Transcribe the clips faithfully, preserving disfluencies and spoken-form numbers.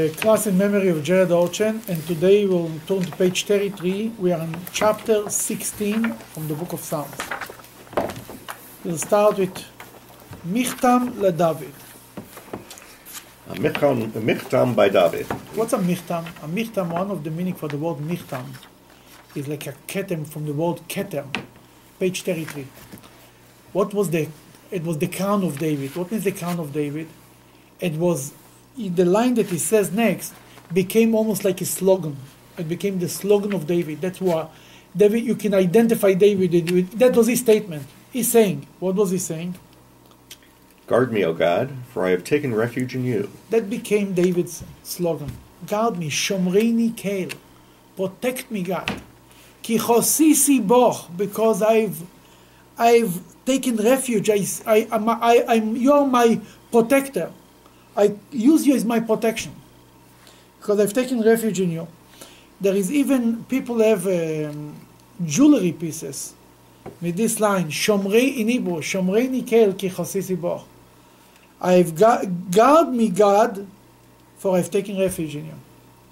A class in memory of Jared Olchen, and today we'll turn to page thirty-three. We are in chapter sixteen from the book of Psalms. We'll start with Michtam le David. A michtam, a michtam by David. What's a michtam? A michtam, one of the meaning for the word michtam, is like a ketem from the word ketem. Page thirty-three. What was the? It was the crown of David. What is the crown of David? It was. The line that he says next became almost like a slogan. It became the slogan of David. That's why David, you can identify David. That was his statement. He's saying, what was he saying? Guard me, O God, for I have taken refuge in you. That became David's slogan. Guard me, Shomreini Kael. Protect me, God. Ki chosisi boch, because I've I've taken refuge. I, I, I'm, I, I'm, you're my protector. I use you as my protection, because I've taken refuge in you. There is even, people have um, jewelry pieces with this line, Shomrei in Hebrew, Shomrei nikel ki chosisi bo. I've got, guard me, God, for I've taken refuge in you.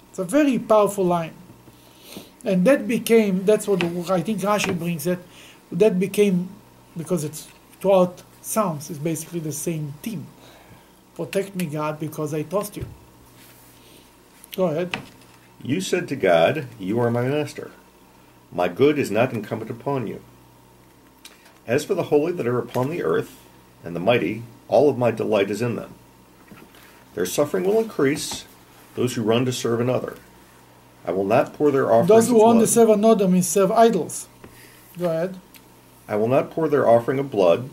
It's a very powerful line. And that became, that's what I think Rashi brings it, that became, because it's throughout Psalms, it's basically the same theme. Protect me, God, because I trust you. Go ahead. You said to God, you are my master. My good is not incumbent upon you. As for the holy that are upon the earth, and the mighty, all of my delight is in them. Their suffering will increase, those who run to serve another. I will not pour their offerings Those who of run to serve another means serve idols. Go ahead. I will not pour their offering of blood,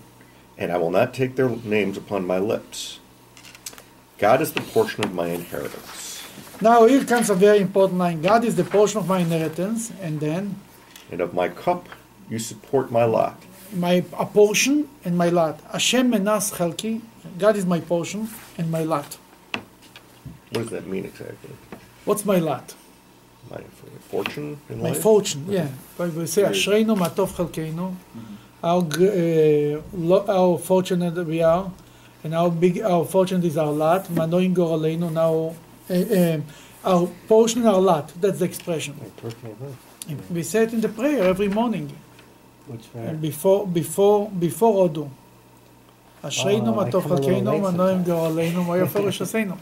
and I will not take their names upon my lips. God is the portion of my inheritance. Now here comes a very important line. God is the portion of my inheritance, and then? And of my cup, you support my lot. My a portion and my lot. Hashem menas chalki. God is my portion and my lot. What does that mean exactly? What's my lot? My fortune in life? My fortune, mm-hmm. yeah. But we say, Ashreinu matov chalkeinu. How fortunate we are. And our big, our fortune is our lot. Manoin goraleinu. Now, our portion, our lot. That's the expression. We say it in the prayer every morning. Which prayer? Before, before, before Odu. Ashreinu matov chalkeinu, manoin goraleinu, vayaforish aseinu.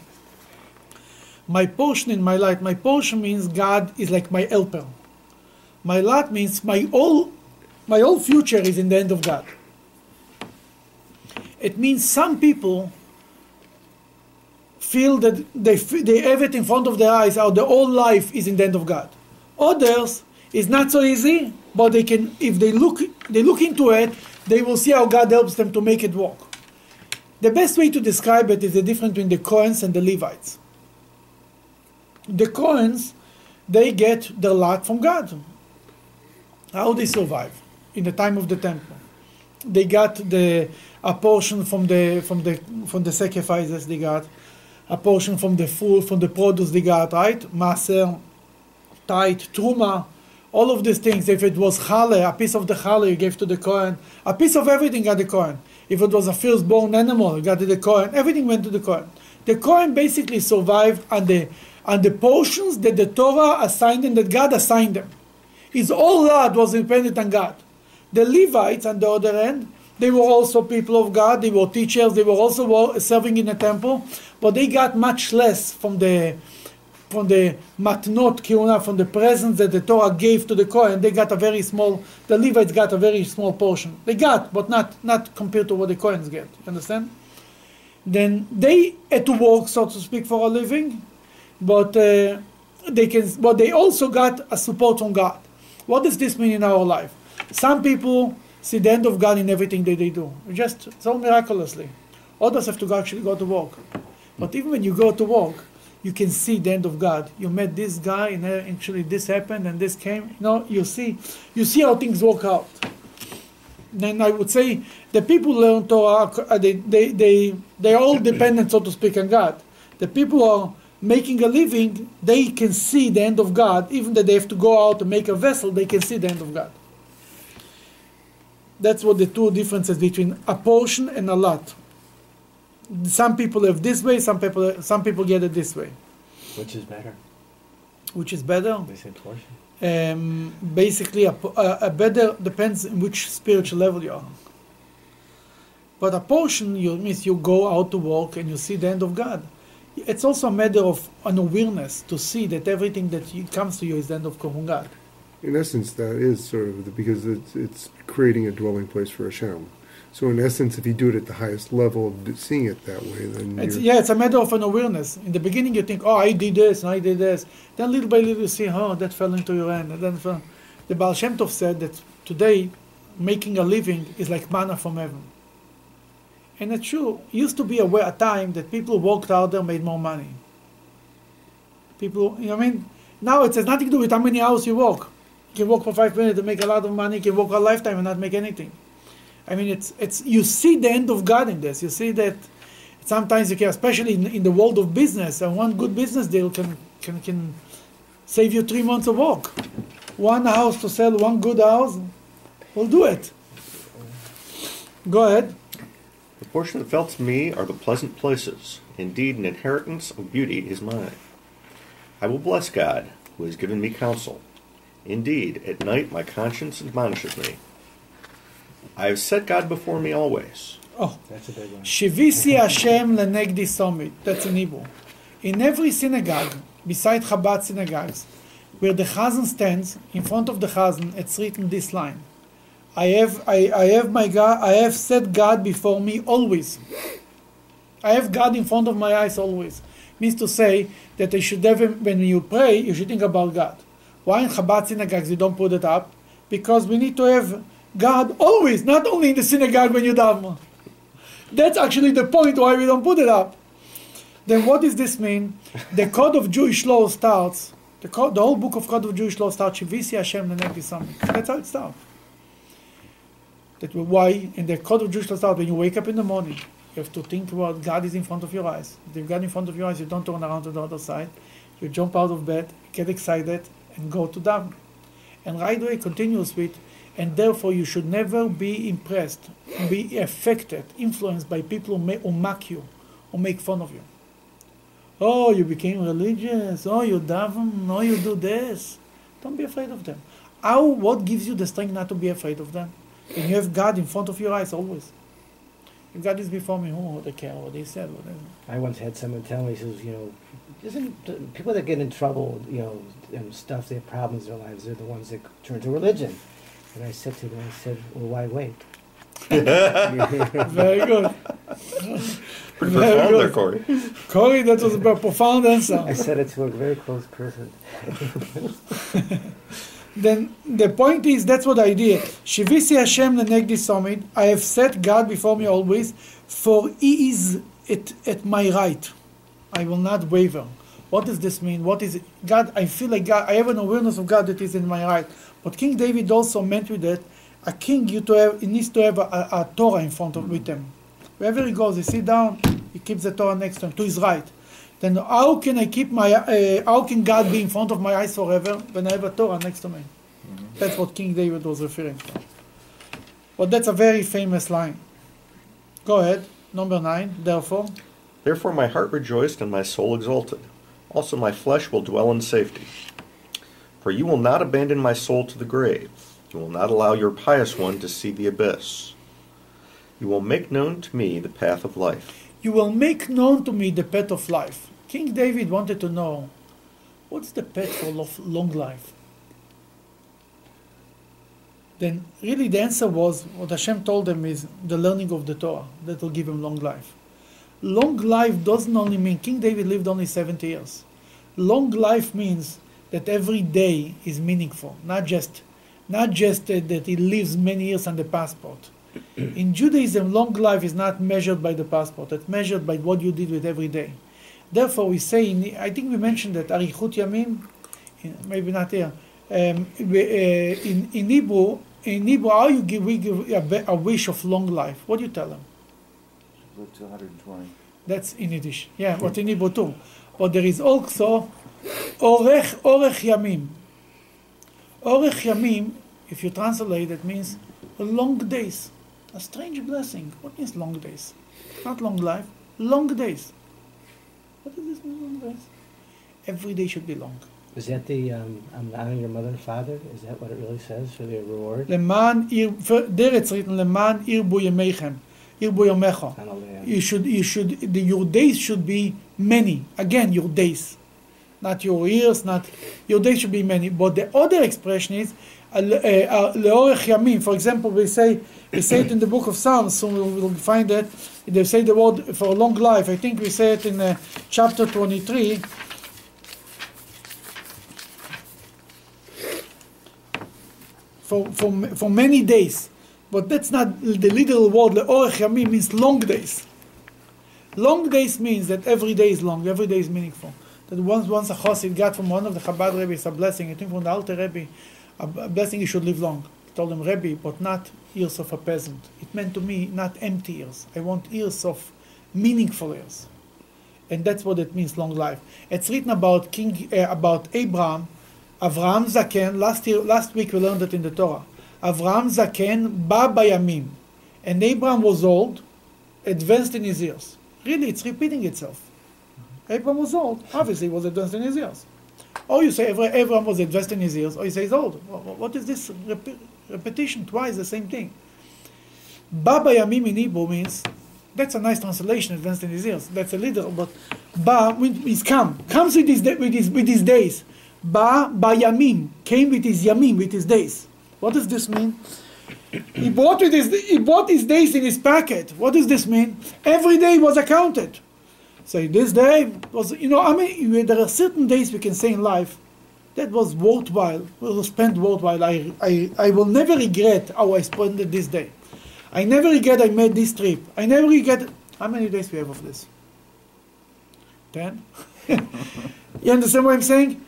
My portion in my life. My portion means God is like my helper. My lot means my all, my whole future is in the hand of God. It means some people feel that they they have it in front of their eyes, how their whole life is in the hand of God. Others, it's not so easy, but they can, if they look they look into it, they will see how God helps them to make it work. The best way to describe it is the difference between the Kohens and the Levites. The Kohens, they get their lot from God. How they survive in the time of the temple. They got the a portion from the from the from the sacrifices they got, a portion from the food, from the produce they got, right? Maser, tithe, truma, all of these things. If it was chale, a piece of the chale you gave to the Kohen, a piece of everything got the Kohen. If it was a firstborn animal, got to the Kohen. Everything went to the Kohen. The Kohen basically survived on the on the portions that the Torah assigned and that God assigned them. His whole lot was dependent on God. The Levites, on the other end, they were also people of God. They were teachers. They were also serving in the temple, but they got much less from the from the matnot kehuna, from the presents that the Torah gave to the Kohen. They got a very small. The Levites got a very small portion. They got, but not not compared to what the Kohens get. You understand? Then they had to work, so to speak, for a living, but uh, they can. But they also got a support from God. What does this mean in our life? Some people see the hand of God in everything that they do. Just so miraculously. Others have to go, actually go to work. But even when you go to work, you can see the hand of God. You met this guy, and actually this happened, and this came. You know, you see, you see how things work out. Then I would say, the people who learn Torah, they, they, they, they're all dependent, so to speak, on God. The people who are making a living, they can see the hand of God. Even though they have to go out and make a vessel, they can see the hand of God. That's what the two differences between a portion and a lot. Some people live this way, some people some people get it this way. Which is better? Which is better? They say portion. Um, basically, a, a, a better depends on which spiritual level you are. But a portion you, means you go out to walk and you see the hand of God. It's also a matter of an awareness to see that everything that comes to you is the end of God. In essence, that is sort of the, because it's, it's creating a dwelling place for Hashem. So in essence, if you do it at the highest level of seeing it that way, then it's, yeah, it's a matter of an awareness. In the beginning, you think, oh, I did this, and I did this. Then little by little, you see, oh, that fell into your hand. And then fell. The Baal Shem Tov said that today, making a living is like manna from heaven. And it's true. It used to be a, a time that people worked harder, made more money. People, you know what I mean? Now it has nothing to do with how many hours you work. You can work for five minutes and make a lot of money. You can work a lifetime and not make anything. I mean, it's it's you see the end of God in this. You see that sometimes you can, especially in, in the world of business, and one good business deal can can can save you three months of work. One house to sell, one good house, will do it. Go ahead. The portion that fell to me are the pleasant places. Indeed, an inheritance of beauty is mine. I will bless God, who has given me counsel. Indeed, at night my conscience admonishes me. I have set God before me always. Oh, that's a big one. Shivisi Hashem lenegdi tamid. That's in Hebrew. In every synagogue, beside Chabad synagogues, where the chazan stands, in front of the chazan, it's written this line. I have, I, I have my God, I have set God before me always. I have God in front of my eyes always. Means to say that I should have, when you pray, you should think about God. Why in Chabad synagogues you don't put it up? Because we need to have God always, not only in the synagogue when you daven. That's actually the point why we don't put it up. Then what does this mean? The code of Jewish law starts, the, code, the whole book of code of Jewish law starts, Shivisi Hashem lenegdi tamid. That's how it starts. That why in the code of Jewish law starts, when you wake up in the morning, you have to think about God is in front of your eyes. If you've got in front of your eyes, you don't turn around to the other side. You jump out of bed, get excited, and go to daven. And right away continues with, and therefore you should never be impressed, be affected, influenced by people who, may, who mock you, who make fun of you. Oh, you became religious. Oh, you daven. Oh, you do this. Don't be afraid of them. How, what gives you the strength not to be afraid of them? And you have God in front of your eyes always. If God is before me, who would I care what they said? What I once had someone tell me, he says, you know, isn't people that get in trouble, you know, and stuff, they have problems in their lives, they're the ones that turn to religion. And I said to him, I said, well, why wait? Very good. Pretty very profound good. There, Corey. Corey, that was a profound answer. I said it to a very close person. Then the point is, that's what I did. Shivisi Hashem lenegdi tamid. I have set God before me always, for He is at, at my right. I will not waver. What does this mean? What is it? God, I feel like God, I have an awareness of God that is in my right. But King David also meant with that, a king you to have, he needs to have a, a, a Torah in front of with him. Wherever he goes, he sits down, he keeps the Torah next to him, to his right. Then how can I keep my, uh, how can God be in front of my eyes forever when I have a Torah next to me? Mm-hmm. That's what King David was referring to. But that's a very famous line. Go ahead, number nine, therefore. Therefore my heart rejoiced and my soul exulted. Also my flesh will dwell in safety. For you will not abandon my soul to the grave. You will not allow your pious one to see the abyss. You will make known to me the path of life. You will make known to me the path of life. King David wanted to know, what's the path for long life? Then really the answer was, what Hashem told them is, the learning of the Torah. That will give him long life. Long life doesn't only mean, King David lived only seventy years. Long life means that every day is meaningful, not just not just uh, that he lives many years on the passport. In Judaism, long life is not measured by the passport. It's measured by what you did with every day. Therefore, we say, in, I think we mentioned that, Arichut Yamim, maybe not here, um, in, in Hebrew, in Hebrew, how you give, we give a, a wish of long life? What do you tell them? Live to one hundred twenty. That's in Yiddish. Yeah, but in Hebrew too. But there is also Orech, Orech Yamim. Orech Yamim, if you translate, it means long days. A strange blessing. What means long days? Not long life. Long days. What does this mean, long days? Every day should be long. Is that the um, honoring your mother and father? Is that what it really says for their reward? Leman ir, there it's written, Leman irbu yemeichem, irbu yomecho. You should, you should, the, your days should be many. Again, your days, not your years, not your days should be many. But the other expression is leorech yamim. For example, we say we say it in the book of Psalms. So we will find that they say the word for a long life. I think we say it in uh, chapter twenty-three. For, for for many days, but that's not the literal word. Leorech Yamim means long days. Long days means that every day is long, every day is meaningful. That once once a chassid got from one of the Chabad Rebbe's a blessing, I think from the Alter Rebbe, a blessing he should live long. I told him, Rebbe, but not years of a peasant. It meant to me not empty years. I want years of meaningful years, and that's what it means, long life. It's written about King uh, about Abraham. Avram Zaken, last year, last week we learned it in the Torah. Avram Zaken, ba bayamim. And Abraham was old, advanced in his years. Really, it's repeating itself. Abraham was old, obviously he was advanced in his years. Or you say Abraham was advanced in his years, or you say he's old. What is this rep- repetition? Twice the same thing. Ba bayamim in Hebrew means, that's a nice translation, advanced in his years. That's a little, but ba means come. Comes with his, with his, with his days. Ba bayamim came with his yamim, with his days. What does this mean? He brought with his he brought his days in his packet. What does this mean? Every day was accounted. So this day was, you know, I mean, there are certain days we can say in life that was worthwhile. We'll spend worthwhile. I I I will never regret how I spent this day. I never regret I made this trip. I never regret. How many days we have of this? Ten. You understand what I'm saying?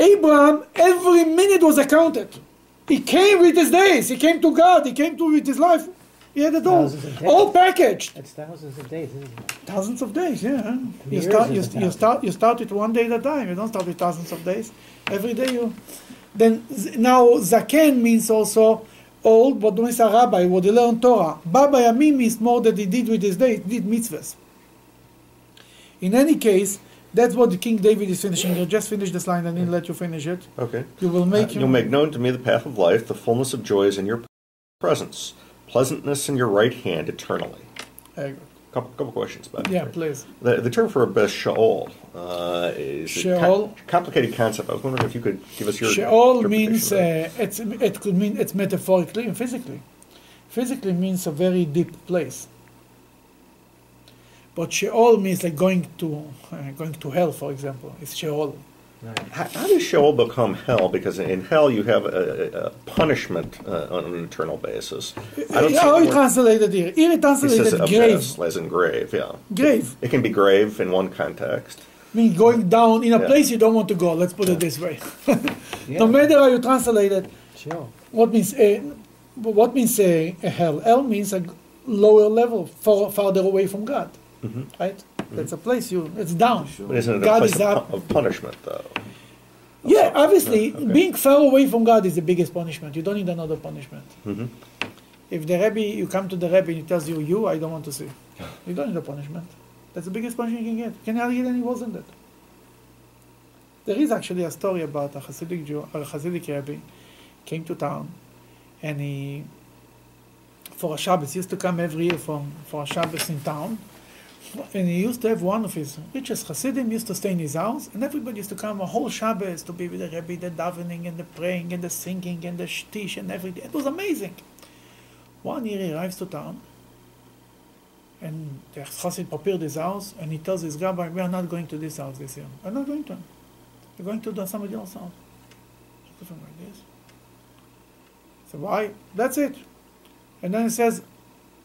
Abraham, every minute was accounted. He came with his days. He came to God. He came to with his life. He had it all, all packaged. It's thousands of days, isn't it? Thousands of days, yeah. You start, you, you start, you start with one day at a time. You don't start with thousands of days. Every day you. Then now Zaken means also old, but means a rabbi, what he learned Torah. Baba Yamim means more that he did with his days. He did mitzvahs. In any case. That's what King David is finishing. I just finished this line. I didn't let you finish it. Okay. You will make uh, you'll make known to me the path of life. The fullness of joy is in your presence. Pleasantness in your right hand eternally. A couple, couple questions about yeah, it. Yeah, please. The, the term for a best Sheol uh, is Sheol. A complicated concept. I was wondering if you could give us your Sheol means uh, it's, it could mean it's metaphorically and physically. Physically means a very deep place. But Sheol means like going to uh, going to hell, for example. It's Sheol. Right. How, how does Sheol become hell? Because in hell you have a, a punishment uh, on an eternal basis. I don't How it translated here? Here it translated it grave. As in grave, yeah. Grave. It, it can be grave in one context. I mean, going down in a yeah. place you don't want to go. Let's put yeah. it this way. yeah. No matter how you translate it. Sheol. What means uh, what means uh, a hell? Hell means a lower level, far, farther away from God. Mm-hmm. Right? Mm-hmm. That's a place you, it's down. Sure. But isn't it God a place is up. of punishment, though? Yeah, obviously, no, okay. Being far away from God is the biggest punishment. You don't need another punishment. Mm-hmm. If the Rebbe, you come to the Rebbe and he tells you, you, I don't want to see. You don't need a punishment. That's the biggest punishment you can get. You cannot get any worse than that. There is actually a story about a Hasidic Jew, a Hasidic Rebbe, came to town, and he, for a Shabbos, used to come every year from, for a Shabbos in town. And he used to have one of his richest Hasidim used to stay in his house, and everybody used to come a whole Shabbos to be with the Rebbe, the davening and the praying and the singing and the shtish and everything. It was amazing. One year he arrives to town, and the Hasid prepared his house, and he tells his rabbi, "We are not going to this house this year. We're not going to. We're going to somebody else's house." He looks at him like this. He said, "Why? That's it." And then he says,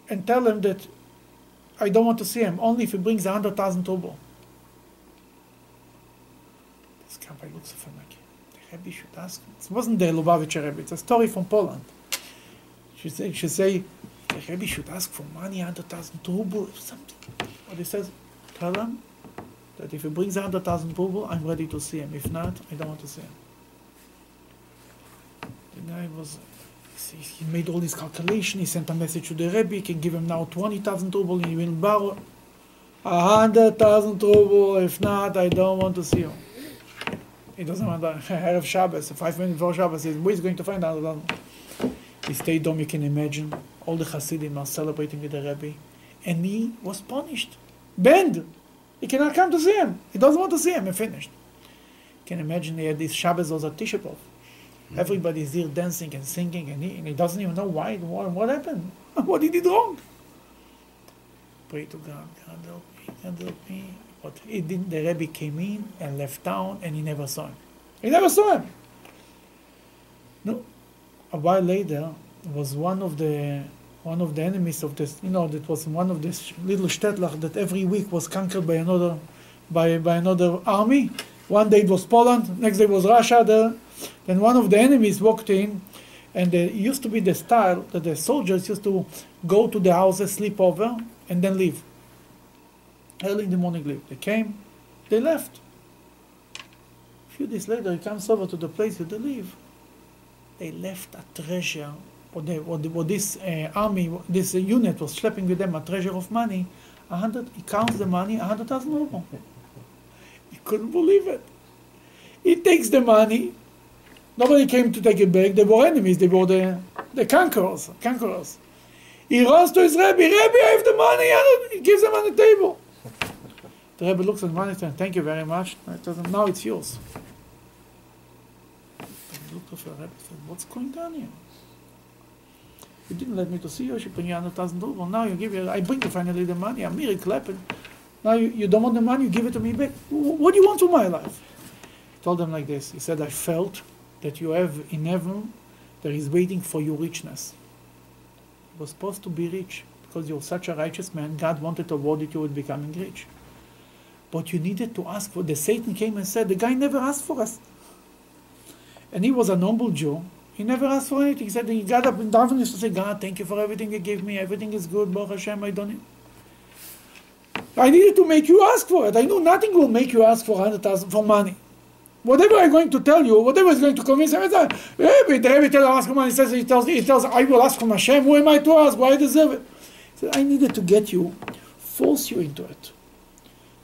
"And tell him that I don't want to see him, only if he brings one hundred thousand ruble." This rabbi looks at him like, the Rebbe should ask him. It wasn't the Lubavitcher Rebbe, it's a story from Poland. She said, she say, the Rebbe should ask for money, one hundred thousand ruble, or something. But he says, tell him that if he brings one hundred thousand ruble, I'm ready to see him. If not, I don't want to see him. The guy was... He made all this calculation. He sent a message to the Rebbe. He can give him now twenty thousand ruble. He will borrow one hundred thousand ruble. If not, I don't want to see him. He doesn't want to have Shabbos, five minutes before Shabbos. He's, he's going to find out. He stayed dumb, you can imagine. All the Hasidim are celebrating with the Rebbe. And he was punished. Banned. He cannot come to see him. He doesn't want to see him. He finished. You can imagine he had this Shabbos was a Tisha B'Av. Everybody's here dancing and singing, and he, and he doesn't even know why, what, what happened, what he did wrong. Pray to God, God help me, God help me. But he didn't, the Rebbe came in and left town, and he never saw him. He never saw him. No, a while later, was one of the one of the enemies of this. You know, that was one of this little shtetlach that every week was conquered by another, by by another army. One day it was Poland, next day it was Russia. The, then one of the enemies walked in, and there used to be the style that the soldiers used to go to the houses, sleep over, and then leave. Early in the morning leave. They came, they left. A few days later, he comes over to the place where they live. They left a treasure, or, they, or, the, or this uh, army, this uh, unit was schlepping with them a treasure of money. A hundred, he counts the money, a hundred thousand rubles. He couldn't believe it. He takes the money. Nobody came to take it back. They were enemies. They were the, the conquerors. Conquerors. He runs to his Rebbe. Rebbe, I have the money. I don't. He gives them on the table. The Rebbe looks at the money and says, thank you very much. Now it's yours. He looked at the Rebbe and said, what's going on here? You didn't let me to see you. She bring you one hundred thousand rubles. Now you give it. I bring you finally the money. A miracle happened. Now you, you don't want the money. You give it to me back. What do you want from my life? He told them like this. He said, I felt that you have in heaven, there is waiting for your richness. You were supposed to be rich, because you're such a righteous man, God wanted to award it you with becoming rich. But you needed to ask for, the Satan came and said, the guy never asked for us. And he was an humble Jew, he never asked for anything. He said, he got up and down and used to say, God, thank you for everything you gave me, everything is good, Baruch Hashem, I don't need. I needed to make you ask for it. I know nothing will make you ask for one hundred thousand, for money. Whatever I'm going to tell you, whatever is going to convince him, the Rebbe tells him, he says, he tells, he tells, I will ask from Hashem, who am I to ask? Why I deserve it? He said, I needed to get you, force you into it.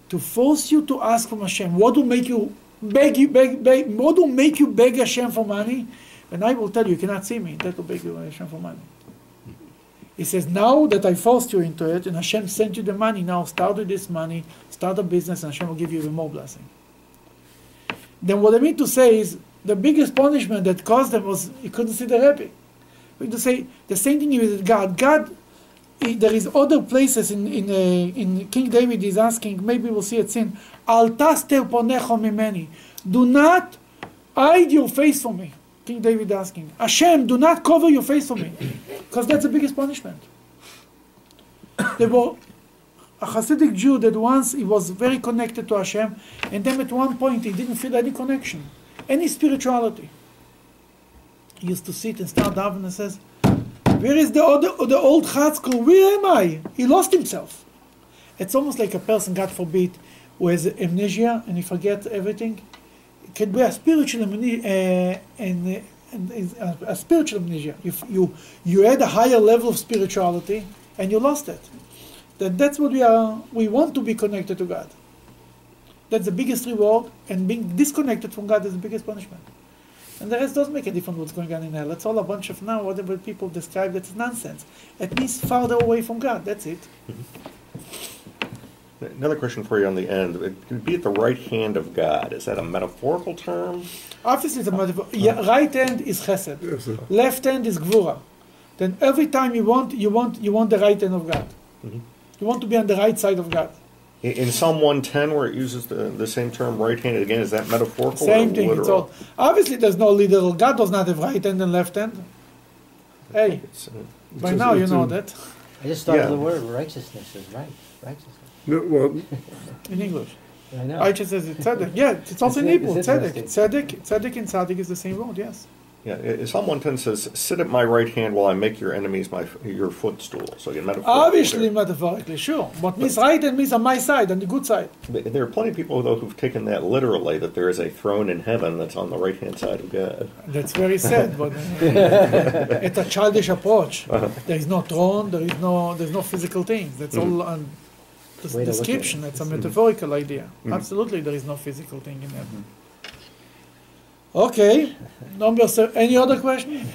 To force you to ask from Hashem. What will make you beg you beg beg what will make you beg Hashem for money? And I will tell you, you cannot see me, that will beg you Hashem for money. He says, now that I forced you into it, and Hashem sent you the money, now start with this money, start a business, and Hashem will give you even more blessing. Then what I mean to say is, the biggest punishment that caused them was, he couldn't see the Rebbe. We to say, the same thing with God. God, he, there is other places in in, uh, in King David, he's asking, maybe we'll see it soon, Al taster ponecho mimeni. Do not hide your face from me. King David asking, Hashem, do not cover your face from me. Because that's the biggest punishment. They were a Hasidic Jew that once he was very connected to Hashem, and then at one point he didn't feel any connection, any spirituality. He used to sit and start daven and says, where is the old, the old Chatzko? Where am I? He lost himself. It's almost like a person, God forbid, who has amnesia and he forgets everything. It could be a spiritual amnesia, uh, and, and uh, a spiritual amnesia. You, you, you had a higher level of spirituality and you lost it. That that's what we are, we want to be connected to God. That's the biggest reward, and being disconnected from God is the biggest punishment. And the rest doesn't make a difference what's going on in hell. It's all a bunch of now, whatever people describe, that's nonsense. At least farther away from God, that's it. Mm-hmm. Another question for you on the end. It could be at the right hand of God. Is that a metaphorical term? Obviously it's a metaphor. Yeah, right hand is chesed. Yes, left hand is gvura. Then every time you want, you want, you want the right hand of God. Mm-hmm. You want to be on the right side of God. In Psalm one ten, where it uses the, the same term, right-handed, again, is that metaphorical same or thing, literal? It's all, obviously, there's no literal. God does not have right hand and left hand. Hey, it's, uh, it's by just, now you know in, that. I just thought yeah. of the word righteousness is right. Righteousness. No, well, in English. I know. Righteousness is tzedek. Yeah, it's also in Hebrew. Tzedek. Tzedek. Tzedek and tzedek is the same word, yes. Yeah, Psalm one ten says, sit at my right hand while I make your enemies my your footstool. So again, metaphorically. Obviously, metaphorically, sure. But means right hand means on my side, on the good side. There are plenty of people, though, who've taken that literally, that there is a throne in heaven that's on the right-hand side of God. That's very sad, but uh, it's a childish approach. Uh-huh. There is no throne, there is no there's no physical thing. That's mm-hmm. all on the description. It's a metaphorical mm-hmm. idea. Mm-hmm. Absolutely, there is no physical thing in heaven. Mm-hmm. Okay, number seven. Any other question?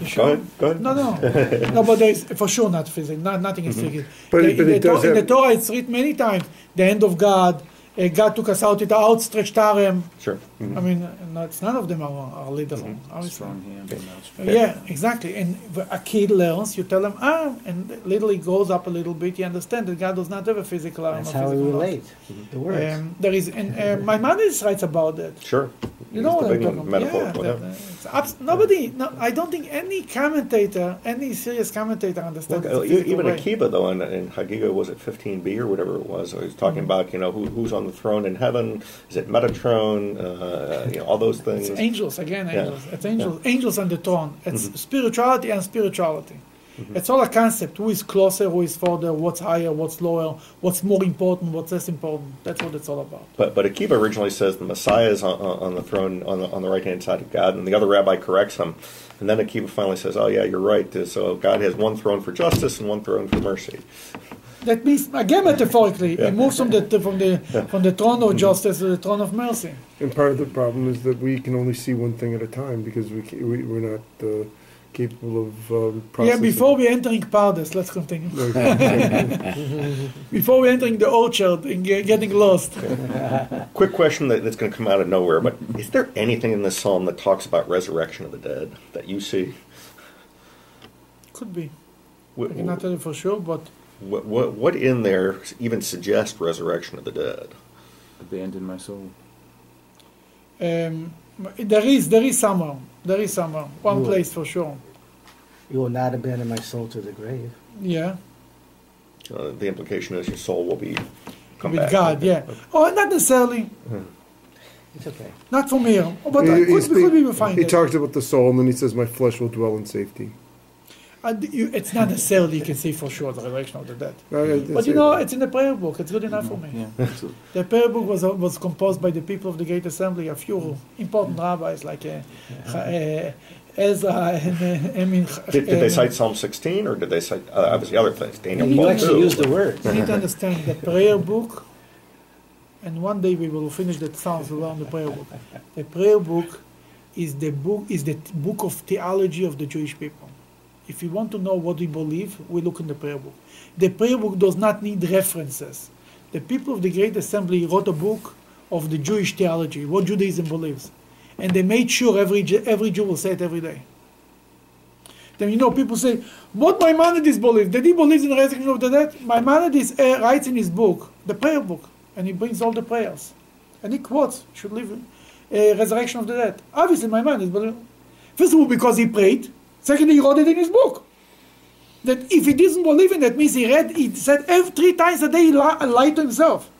You sure? Go ahead, go ahead. No, no, no. But there is for sure not physics. Not, nothing is physics. Mm-hmm. But, they, but in, the Torah, in the Torah, it's written many times. The hand of God. Uh, God took us out with the outstretched arm. Sure. Mm-hmm. I mean, uh, no, it's none of them are, are literal. Mm-hmm. Strong hand. Yeah. Yeah. yeah, exactly. And a kid learns. You tell him arm, and literally goes up a little bit. You understand that God does not have a physical arm. That's how we relate the words. Um, there is, and uh, Maimonides writes about that. Sure. You know what I'm talking about? Yeah, that, uh, it's abs- nobody. No, I don't think any commentator, any serious commentator, understands. Well, even way. Akiva, though, in, in Haggai, was it fifteen b or whatever it was? He was talking mm-hmm. about you know who, who's on the throne in heaven. Is it Metatron? Uh, you know, all those things. It's angels again. Angels. Yeah. It's angels. Yeah. Angels on the throne. It's mm-hmm. spirituality and spirituality. Mm-hmm. It's all a concept. Who is closer? Who is further? What's higher? What's lower? What's more important? What's less important? That's what it's all about. But but Akiva originally says the Messiah is on, on the throne on the, on the right hand side of God, and the other rabbi corrects him, and then Akiva finally says, "Oh yeah, you're right. So God has one throne for justice and one throne for mercy." That means again metaphorically, yeah. It moves from the from the yeah. from the throne of justice mm-hmm. to the throne of mercy. And part of the problem is that we can only see one thing at a time because we we we're not. Uh, capable of um, processing. Yeah, before we're entering Pardes, let's continue. Before we're entering the orchard and g- getting lost. Quick question that, that's going to come out of nowhere, but is there anything in this psalm that talks about resurrection of the dead that you see? Could be. What, I cannot tell you for sure, but... What, what, what in there even suggests resurrection of the dead? Abandon my soul. Um... There is, there is somewhere, there is somewhere, one will, place for sure. You will not abandon my soul to the grave. Yeah. Uh, the implication is your soul will be come with back. God, yeah. Okay. Oh, not necessarily. Hmm. It's okay. Not for me, oh, but he, could, could, could we find he it. He talks about the soul, and then he says, "My flesh will dwell in safety." And you, it's not necessarily you can see for sure the resurrection of the dead. Well, but you know, it's in the prayer book. It's good enough mm-hmm. for me. Yeah. The prayer book was uh, was composed by the people of the Great Assembly, a few mm-hmm. important rabbis like uh, yeah. uh, Ezra and uh, I mean. Did, did they cite Psalm sixteen or did they cite uh, obviously other things? Daniel Paul actually used the words. You need to understand the prayer book, and one day we will finish the Psalms around the prayer book. The prayer book is the book is the book of theology of the Jewish people. If you want to know what we believe, we look in the prayer book. The prayer book does not need references. The people of the Great Assembly wrote a book of the Jewish theology, what Judaism believes. And they made sure every every Jew will say it every day. Then you know, people say, what Maimonides believes? That he believes in the resurrection of the dead? Maimonides uh, writes in his book, the prayer book, and he brings all the prayers. And he quotes, should live uh, resurrection of the dead. Obviously Maimonides believes. First of all, because he prayed. Secondly, he wrote it in his book. That if he didn't believe in that means he read, he said every three times a day he li- lied to himself.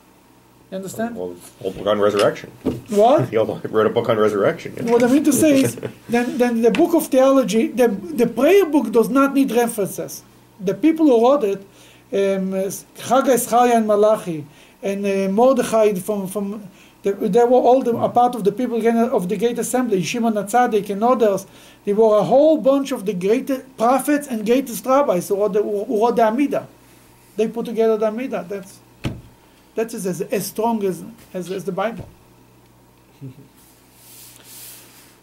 You understand? Well, whole book on resurrection. What? He wrote a book on resurrection. You know? What I mean to say is, then, then the book of theology, the, the prayer book does not need references. The people who wrote it, um, Haggai, Zechariah, and Malachi, and uh, Mordechai from... from They, they were all the, a part of the people of the Great Assembly, Shimon and Sadik and others. They were a whole bunch of the great prophets and greatest rabbis who wrote the, who wrote the Amidah. They put together the Amidah. That's that is as, as strong as, as as the Bible.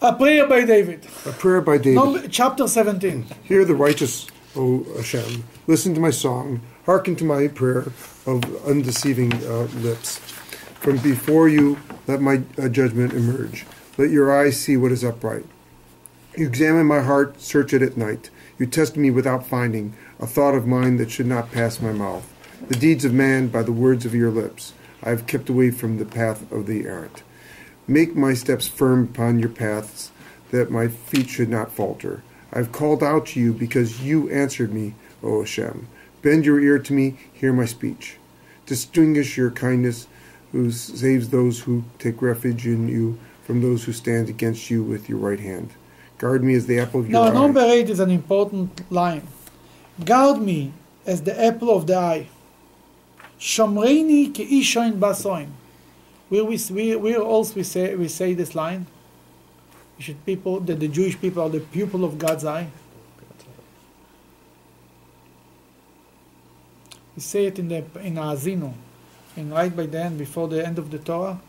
A prayer by David. A prayer by David. No, chapter seventeen. Hear the righteous, O Hashem. Listen to my song. Hearken to my prayer of undeceiving uh, lips. From before you, let my uh, judgment emerge. Let your eyes see what is upright. You examine my heart, search it at night. You test me without finding a thought of mine that should not pass my mouth. The deeds of man by the words of your lips. I have kept away from the path of the errant. Make my steps firm upon your paths, that my feet should not falter. I have called out to you because you answered me, O Hashem. Bend your ear to me, hear my speech. Distinguish your kindness, who saves those who take refuge in you from those who stand against you with your right hand. Guard me as the apple of your eye. Now, number eight is an important line. Guard me as the apple of the eye. Shomreini ke'ishoin basoin. Where we we where else we say we say this line? We should people that the Jewish people are the pupil of God's eye. We say it in the in Azino. And right by the end, before the end of the Torah,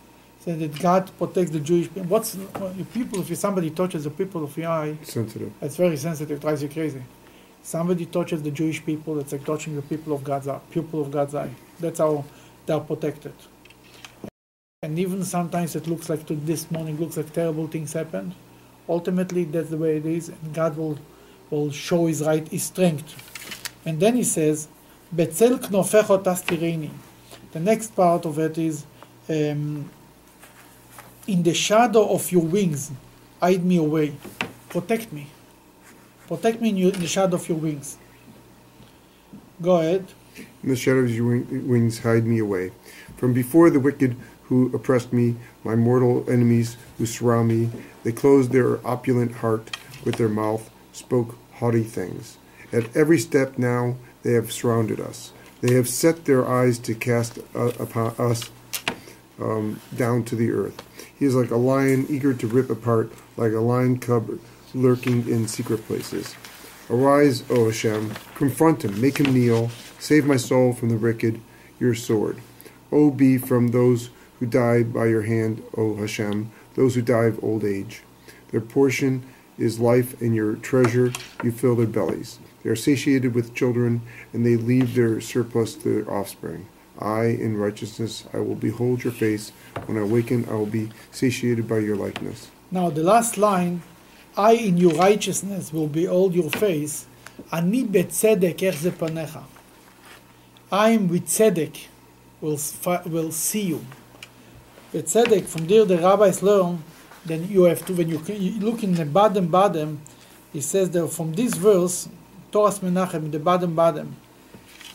So that God protects the Jewish people. What's the people? If somebody touches the people of Yai, sensitive. It's very sensitive. It drives you crazy. Somebody touches the Jewish people. It's like touching the people of God's eye, people of God's eye. That's how they are protected. And even sometimes it looks like to this morning looks like terrible things happened. Ultimately, that's the way it is, and God will will show His right, His strength. And then He says, "Betzel knofecho tastireni." The next part of it is. Um, In the shadow of your wings, hide me away. Protect me. Protect me in, your, in the shadow of your wings. Go ahead. In the shadow of your wing, wings, hide me away. From before the wicked who oppressed me, my mortal enemies who surround me, they closed their opulent heart with their mouth, spoke haughty things. At every step now they have surrounded us. They have set their eyes to cast uh, upon us um, down to the earth. He is like a lion eager to rip apart, like a lion cub lurking in secret places. Arise, O Hashem, confront him, make him kneel, save my soul from the wicked, your sword. O be from those who die by your hand, O Hashem, those who die of old age. Their portion is life, and your treasure you fill their bellies. They are satiated with children, and they leave their surplus to their offspring. I, in righteousness, I will behold your face. When I awaken, I will be satiated by your likeness. Now, the last line, I, in your righteousness, will behold your face. Ani betzedek erze panecha. I am with tzedek, will, will see you. With tzedek, from there the rabbis learn, then you have to, when you, you look in the Baden Baden, it says that from this verse, Toras Menachem, the Baden Baden,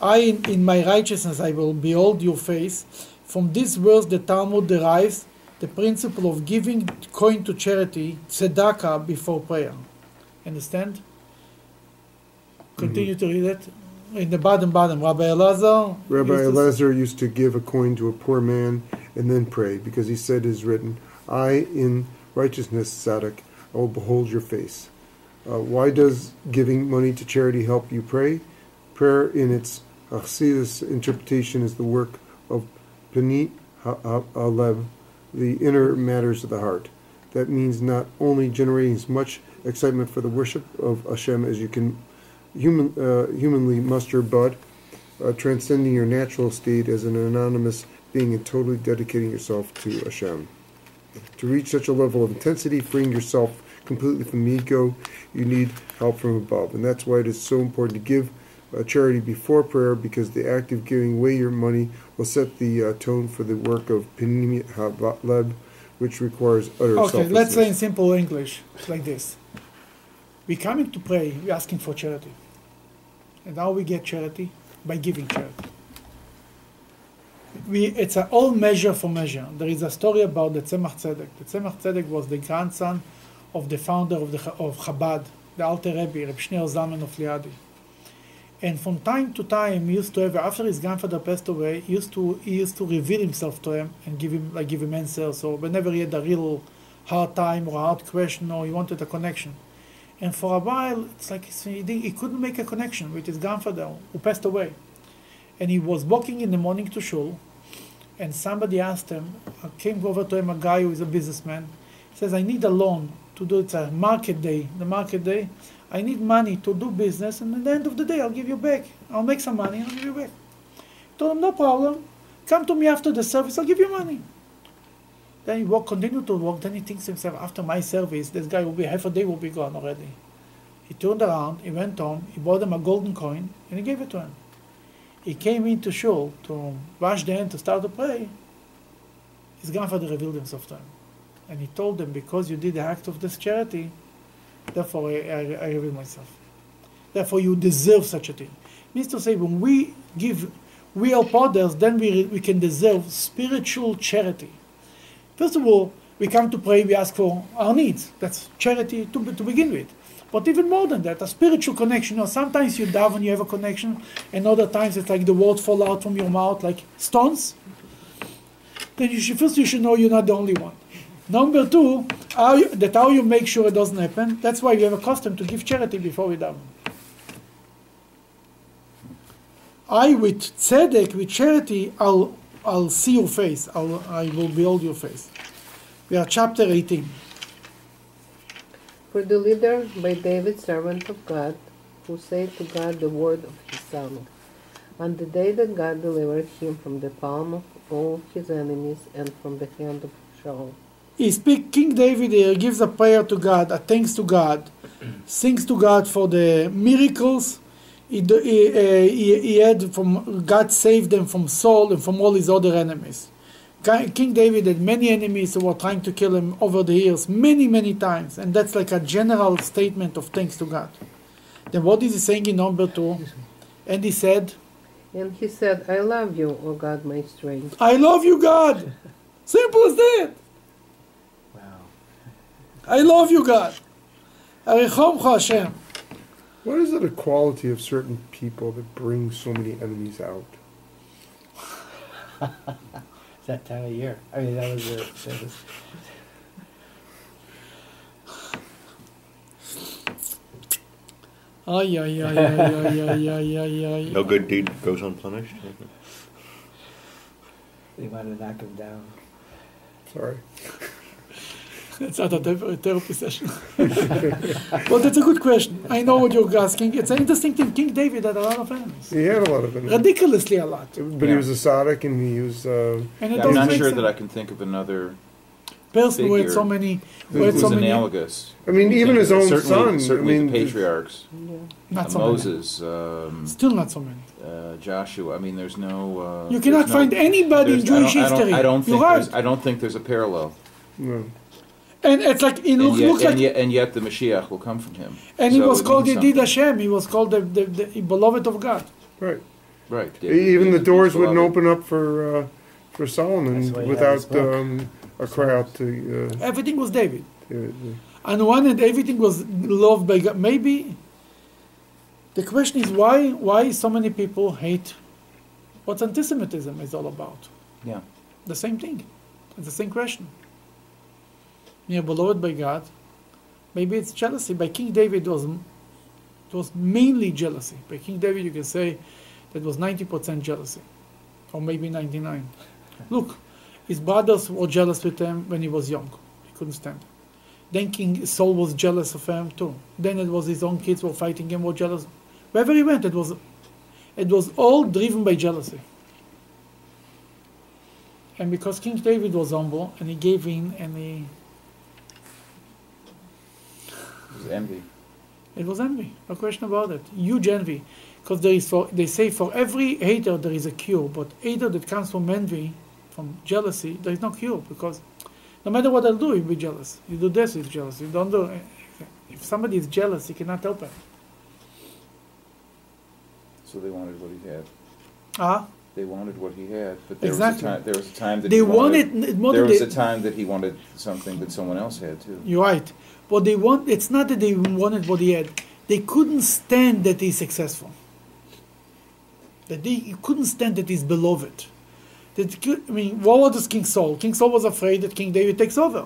I, in, in my righteousness, I will behold your face. From this verse, the Talmud derives the principle of giving coin to charity, tzedakah, before prayer. Understand? Continue mm-hmm. to read it. In the bottom, bottom, Rabbi Elazar. Rabbi Elazar used to give a coin to a poor man and then pray, because he said, it is written, I, in righteousness, Sadik, I will behold your face. Uh, why does giving money to charity help you pray? Prayer in its Achsidus interpretation is the work of Panit Ha'alev, the inner matters of the heart. That means not only generating as much excitement for the worship of Hashem as you can human, uh, humanly muster, but uh, transcending your natural state as an anonymous being and totally dedicating yourself to Hashem. To reach such a level of intensity, freeing yourself completely from ego, you need help from above. And that's why it is so important to give a charity before prayer, because the act of giving away your money will set the uh, tone for the work of Pinimit HaVatleb, which requires utter selflessness. Okay, let's say in simple English, like this. We come in to pray, we're asking for charity. And how we get charity? By giving charity. We, it's an all measure for measure. There is a story about the tzemach tzedek. The tzemach tzedek was the grandson of the founder of, the, of Chabad, the Alter Rebbe, Reb Shneor Zalman of Liadi. And from time to time, he used to have, after his grandfather passed away, he used to he used to reveal himself to him and give him like give him answers. So whenever he had a real hard time or a hard question, or he wanted a connection, and for a while, it's like he couldn't make a connection with his grandfather who passed away. And he was walking in the morning to shul, and somebody asked him, came over to him, a guy who is a businessman, says, "I need a loan to do it's a market day, the market day." I need money to do business, and at the end of the day, I'll give you back. I'll make some money, and I'll give you back. I told him, no problem. Come to me after the service, I'll give you money. Then he walk, continued to walk. Then he thinks to himself, after my service, this guy will be, half a day will be gone already. He turned around, he went home, he bought him a golden coin, and he gave it to him. He came into shul to wash the hand, to start to pray. His grandfather revealed himself to him. And he told him, because you did the act of this charity, therefore, I, I, I reveal myself. Therefore, you deserve such a thing. It means to say, when we give, we help others, then we, we can deserve spiritual charity. First of all, we come to pray, we ask for our needs. That's charity to, to begin with. But even more than that, a spiritual connection. You know, sometimes you daven, you have a connection, and other times it's like the words fall out from your mouth like stones. Then you should, first you should know you're not the only one. Number two, how you, that how you make sure it doesn't happen. That's why we have a custom to give charity before we daven. I with tzedek, with charity, I'll I'll see your face. I'll, I will behold your face. We are chapter eighteen. For the leader by David, servant of God, who said to God the word of his song, on the day that God delivered him from the palm of all his enemies and from the hand of Shaul. He speaks, King David here gives a prayer to God, a thanks to God, sings to God for the miracles he, do, he, uh, he, he had from, God saved them from Saul and from all his other enemies. King David had many enemies who were trying to kill him over the years, many, many times, and that's like a general statement of thanks to God. Then what is he saying in number two? And he said, And he said, I love you, O God, my strength. I love you, God. Simple as that. Wow. I love you, God. Hashem. What is it a quality of certain people that brings so many enemies out? It's that time of year. I mean, that was it. That was Ay, ay, ay, ay, ay, ay, ay, ay. No good deed goes unpunished. They might have knocked him down. Sorry. It's not a therapy session. Well, that's a good question. I know what you're asking. It's an interesting thing. King David had a lot of enemies. He had a lot of enemies. Ridiculously a lot. But yeah. He was a Sadik and he was... Uh, and it yeah, I'm not sure sense. that I can think of another... person who had so many... Who had so many analogous. I mean, even his own certainly, son. Certainly I mean, the patriarchs. Yeah. Not uh, so Moses. Um, Still not so many. Uh, Joshua. I mean, there's no... Uh, you cannot find no, anybody in Jewish history. I don't, I, don't, I, don't think right. I don't think there's a parallel. No. And it's like... It looks, and, yet, looks like and, yet, and yet the Mashiach will come from him. And so he was called Yedid Hashem. He was called the, the, the beloved of God. Right. Right. Yeah, even the doors wouldn't open up for, uh, for Solomon without... A crowd to uh, everything was David. David yeah. On the one hand, everything was loved by God. Maybe the question is why? Why so many people hate? What anti-Semitism is all about? Yeah, the same thing. It's the same question. You're beloved by God. Maybe it's jealousy. By King David, it was it was mainly jealousy. By King David, you can say that was ninety percent jealousy, or maybe ninety-nine. Look. His brothers were jealous with him when he was young. He couldn't stand him. Then King Saul was jealous of him too. Then it was his own kids were fighting him, were jealous. Wherever he went, it was, it was all driven by jealousy. And because King David was humble and he gave in and he... It was envy. It was envy. No question about it. Huge envy. Because there is for, they say for every hater there is a cure, but hater that comes from envy... From jealousy, there is no cure because no matter what I do, you'll be jealous. You do this, he's jealous. You don't do it. If somebody is jealous, you cannot help it. So they wanted what he had. Ah. Uh-huh. They wanted what he had, but there exactly. was a time. There was a time that they he wanted. wanted more there was they, a time that he wanted something that someone else had too. You're right. What they want, it's not that they wanted what he had. They couldn't stand that he's successful. That they couldn't stand that he's beloved. That, I mean, what was King Saul? King Saul was afraid that King David takes over.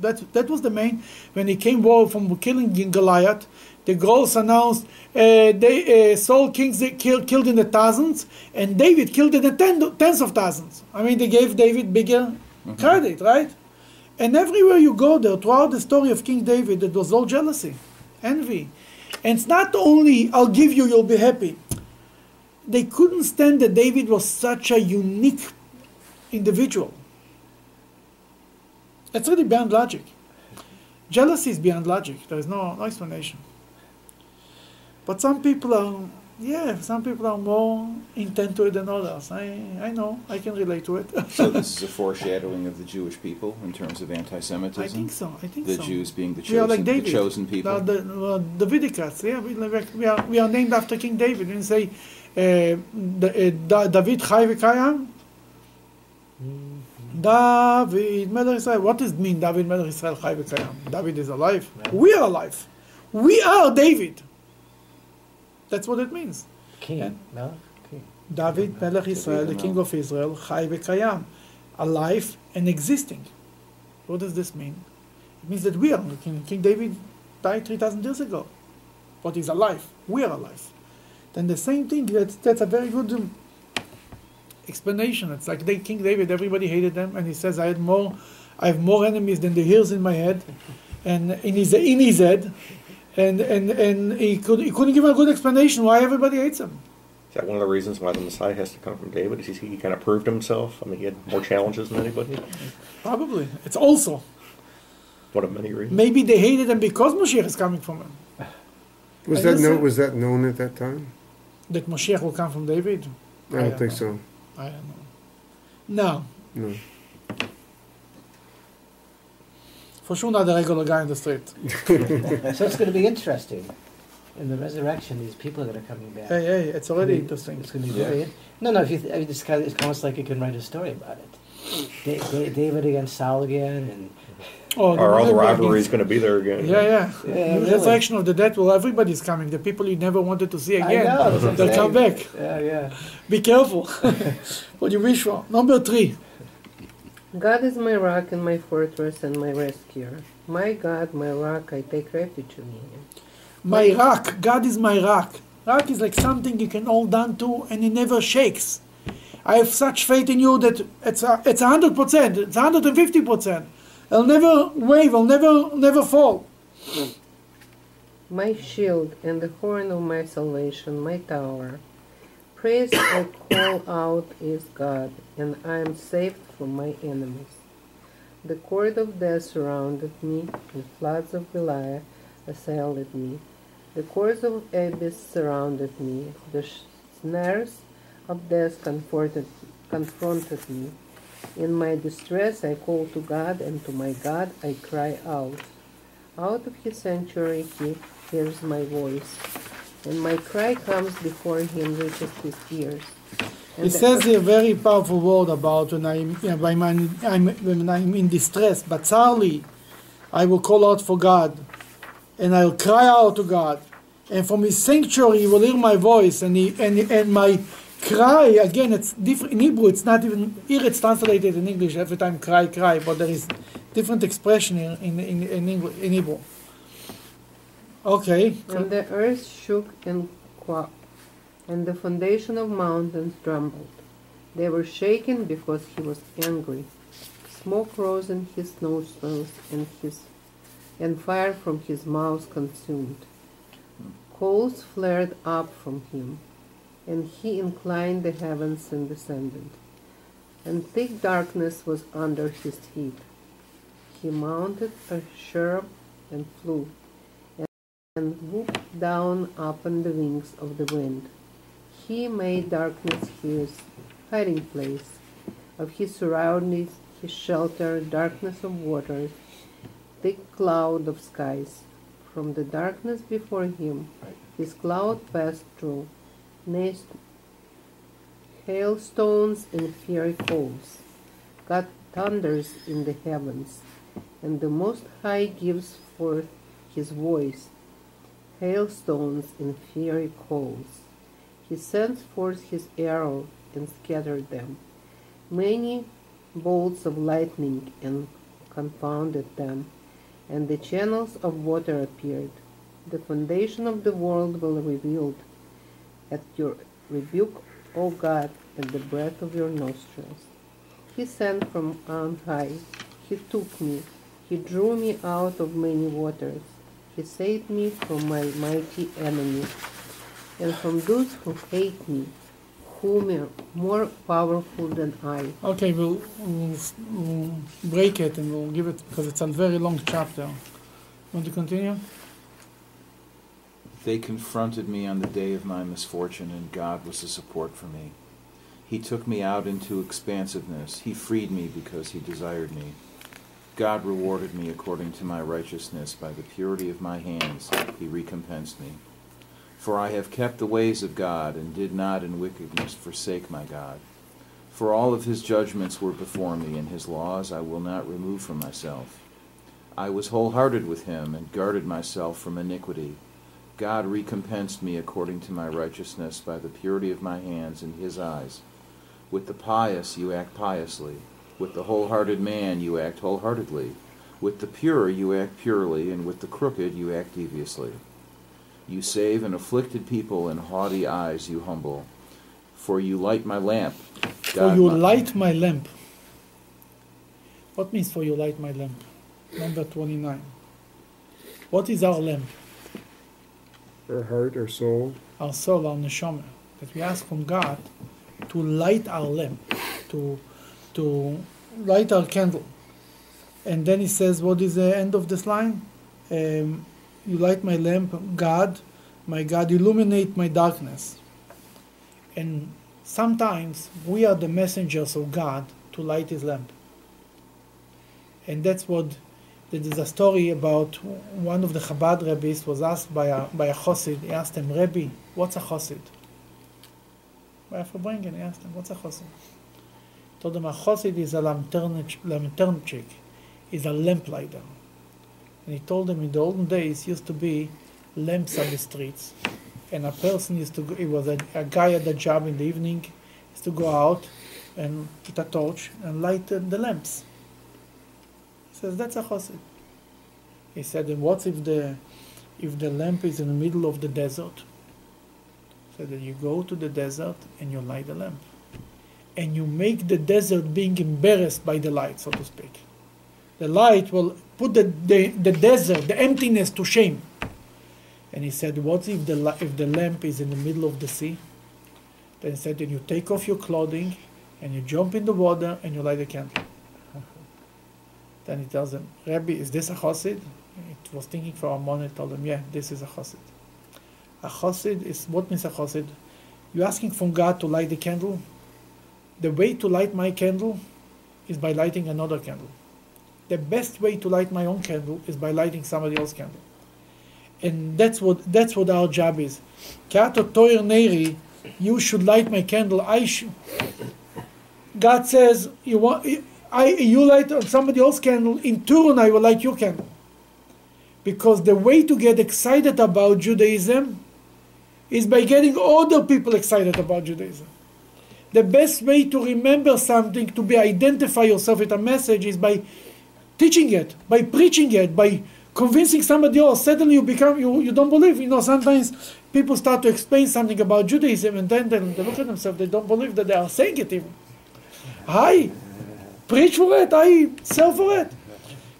That, that was the main. When he came war from killing Goliath, the girls announced uh, they, uh, Saul kings they kill, killed in the thousands, and David killed in the ten, tens of thousands. I mean, they gave David bigger mm-hmm. credit, right? And everywhere you go there, throughout the story of King David, it was all jealousy, envy. And it's not only, I'll give you, you'll be happy. They couldn't stand that David was such a unique individual. It's really beyond logic. Jealousy is beyond logic. There is no, no explanation. But some people are, yeah, some people are more intent to it than others. I, I know, I can relate to it. So this is a foreshadowing of the Jewish people in terms of anti-Semitism? I think so, I think the so. The Jews being the chosen, we are like David. The chosen people? The, the, the Davidicats, yeah. We, we, are, we are named after King David. We say... Uh, the, uh, David Chai V'Kayam? Mm-hmm. David Melech Israel. What does it mean, David Melech Israel Chai V'Kayam? David is alive. Yeah. We are alive. We are David. That's what it means. King. And no? King. David no. Melech Israel, David, the King no. of Israel, Chai V'Kayam. Alive and existing. What does this mean? It means that we are. King, King David died three thousand years ago. But he's alive. We are alive. Then the same thing, that's, that's a very good explanation. It's like they, King David, everybody hated them, and he says, I had more, I have more enemies than the hairs in my head, and in his in his head, and and and he could he couldn't give a good explanation why everybody hates him. Is that one of the reasons why the Messiah has to come from David? Is he, he kind of proved himself? I mean, he had more challenges than anybody. Probably, it's also one of many reasons. Maybe they hated him because Moshiach is coming from him. Was that known? Was that known at that time? That Moshiach will come from David? I don't, I don't think know. so. I don't know. No. No. For sure not the regular guy in the street. So it's going to be interesting. In the resurrection, these people that are coming back. Hey, hey, it's already I mean, interesting. It's going to be yeah. very... No, no, if you th- I mean, it's, kind of, it's almost like you can write a story about it. Da- da- David against Saul again, and... Oh, Are all the rivalry is going to be there again? Yeah, yeah. yeah, yeah the resurrection really. of the dead, well, everybody's coming. The people you never wanted to see again, I know, they'll insane. come back. Yeah, yeah. Be careful what you wish for. Number three. God is my rock and my fortress and my rescuer. My God, my rock, I take refuge in him. My rock, God is my rock. Rock is like something you can hold on to and it never shakes. I have such faith in you that it's a, it's one hundred percent, it's one hundred fifty percent. I'll never wave, I'll never, never fall. My shield and the horn of my salvation, my tower. Praise I call out is God, and I am saved from my enemies. The cord of death surrounded me, the floods of Belial assailed me. The cords of abyss surrounded me, the snares of death confronted, confronted me. In my distress I call to God, and to my God I cry out. Out of his sanctuary he hears my voice, and my cry comes before him, reaches his ears. And it says a very powerful word about when I'm, you know, when, I'm, I'm, when I'm in distress, but sadly I will call out for God, and I'll cry out to God, and from his sanctuary he will hear my voice, and he, and and my cry, again, it's different in Hebrew, it's not even, here it's translated in English every time, cry, cry, but there is different expression here in, in, in, English, in Hebrew. Okay. And the earth shook and quaked, and the foundation of mountains trembled. They were shaken because he was angry. Smoke rose in his nostrils, and his and fire from his mouth consumed. Coals flared up from him. And he inclined the heavens and descended. And thick darkness was under his feet. He mounted a cherub and flew, and whooped down upon the wings of the wind. He made darkness his hiding place. Of his surroundings, his shelter, darkness of waters, thick cloud of skies. From the darkness before him, his cloud passed through. Next, hailstones and fiery coals. God thunders in the heavens, and the Most High gives forth his voice. Hailstones and fiery coals. He sends forth his arrow and scatters them. Many bolts of lightning and confounded them, and the channels of water appeared. The foundation of the world will be revealed at your rebuke, O God, at the breath of your nostrils. He sent from on high. He took me. He drew me out of many waters. He saved me from my mighty enemies, and from those who hate me, whom are more powerful than I. Okay, we'll, we'll, we'll break it and we'll give it, because it's a very long chapter. Want to continue? They confronted me on the day of my misfortune, and God was a support for me. He took me out into expansiveness. He freed me because he desired me. God rewarded me according to my righteousness. By the purity of my hands, he recompensed me. For I have kept the ways of God, and did not in wickedness forsake my God. For all of his judgments were before me, and his laws I will not remove from myself. I was wholehearted with him, and guarded myself from iniquity. God recompensed me according to my righteousness by the purity of my hands in his eyes. With the pious you act piously. With the wholehearted man you act wholeheartedly. With the pure you act purely, and with the crooked you act deviously. You save an afflicted people, and haughty eyes you humble. For you light my lamp. For you light my lamp. What means for you light my lamp? Number twenty-nine. What is our lamp? Our heart, our soul. Our soul, our neshama. That we ask from God to light our lamp, to to light our candle. And then he says, what is the end of this line? Um, you light my lamp, God, my God, illuminate my darkness. And sometimes we are the messengers of God to light his lamp. And that's what, there is a story about one of the Chabad rabbis was asked by a, by a chosid. He asked him, Rebbe, what's a chosid? By a Fabringen, he asked him, what's a chosid? He told him, a chosid is a lanternchik, is a lamp lighter. And he told him, in the olden days, used to be lamps on the streets. And a person used to go, it was a, a guy at the job in the evening, used to go out and with a torch and light the lamps. He says, that's a chosid. He said, and what if the if the lamp is in the middle of the desert? He said, that you go to the desert and you light the lamp. And you make the desert being embarrassed by the light, so to speak. The light will put the, the, the desert, the emptiness to shame. And he said, what if the, if the lamp is in the middle of the sea? Then he said, then you take off your clothing and you jump in the water and you light a candle. Then he tells him, Rabbi, is this a chosid? It was thinking for a moment, told him, yeah, this is a chosid. A chosid is, what means a chosid? You're asking from God to light the candle. The way to light my candle is by lighting another candle. The best way to light my own candle is by lighting somebody else's candle. And that's what that's what our job is. You should light my candle. I should. God says, you want... I, you light somebody else's candle, in turn I will light your candle. Because the way to get excited about Judaism is by getting other people excited about Judaism. The best way to remember something, to be identify yourself with a message, is by teaching it, by preaching it, by convincing somebody else. Suddenly you become, you, you don't believe. You know, sometimes people start to explain something about Judaism, and then they look at themselves, they don't believe that they are saying it even. Hi. Preach for it, I sell for it.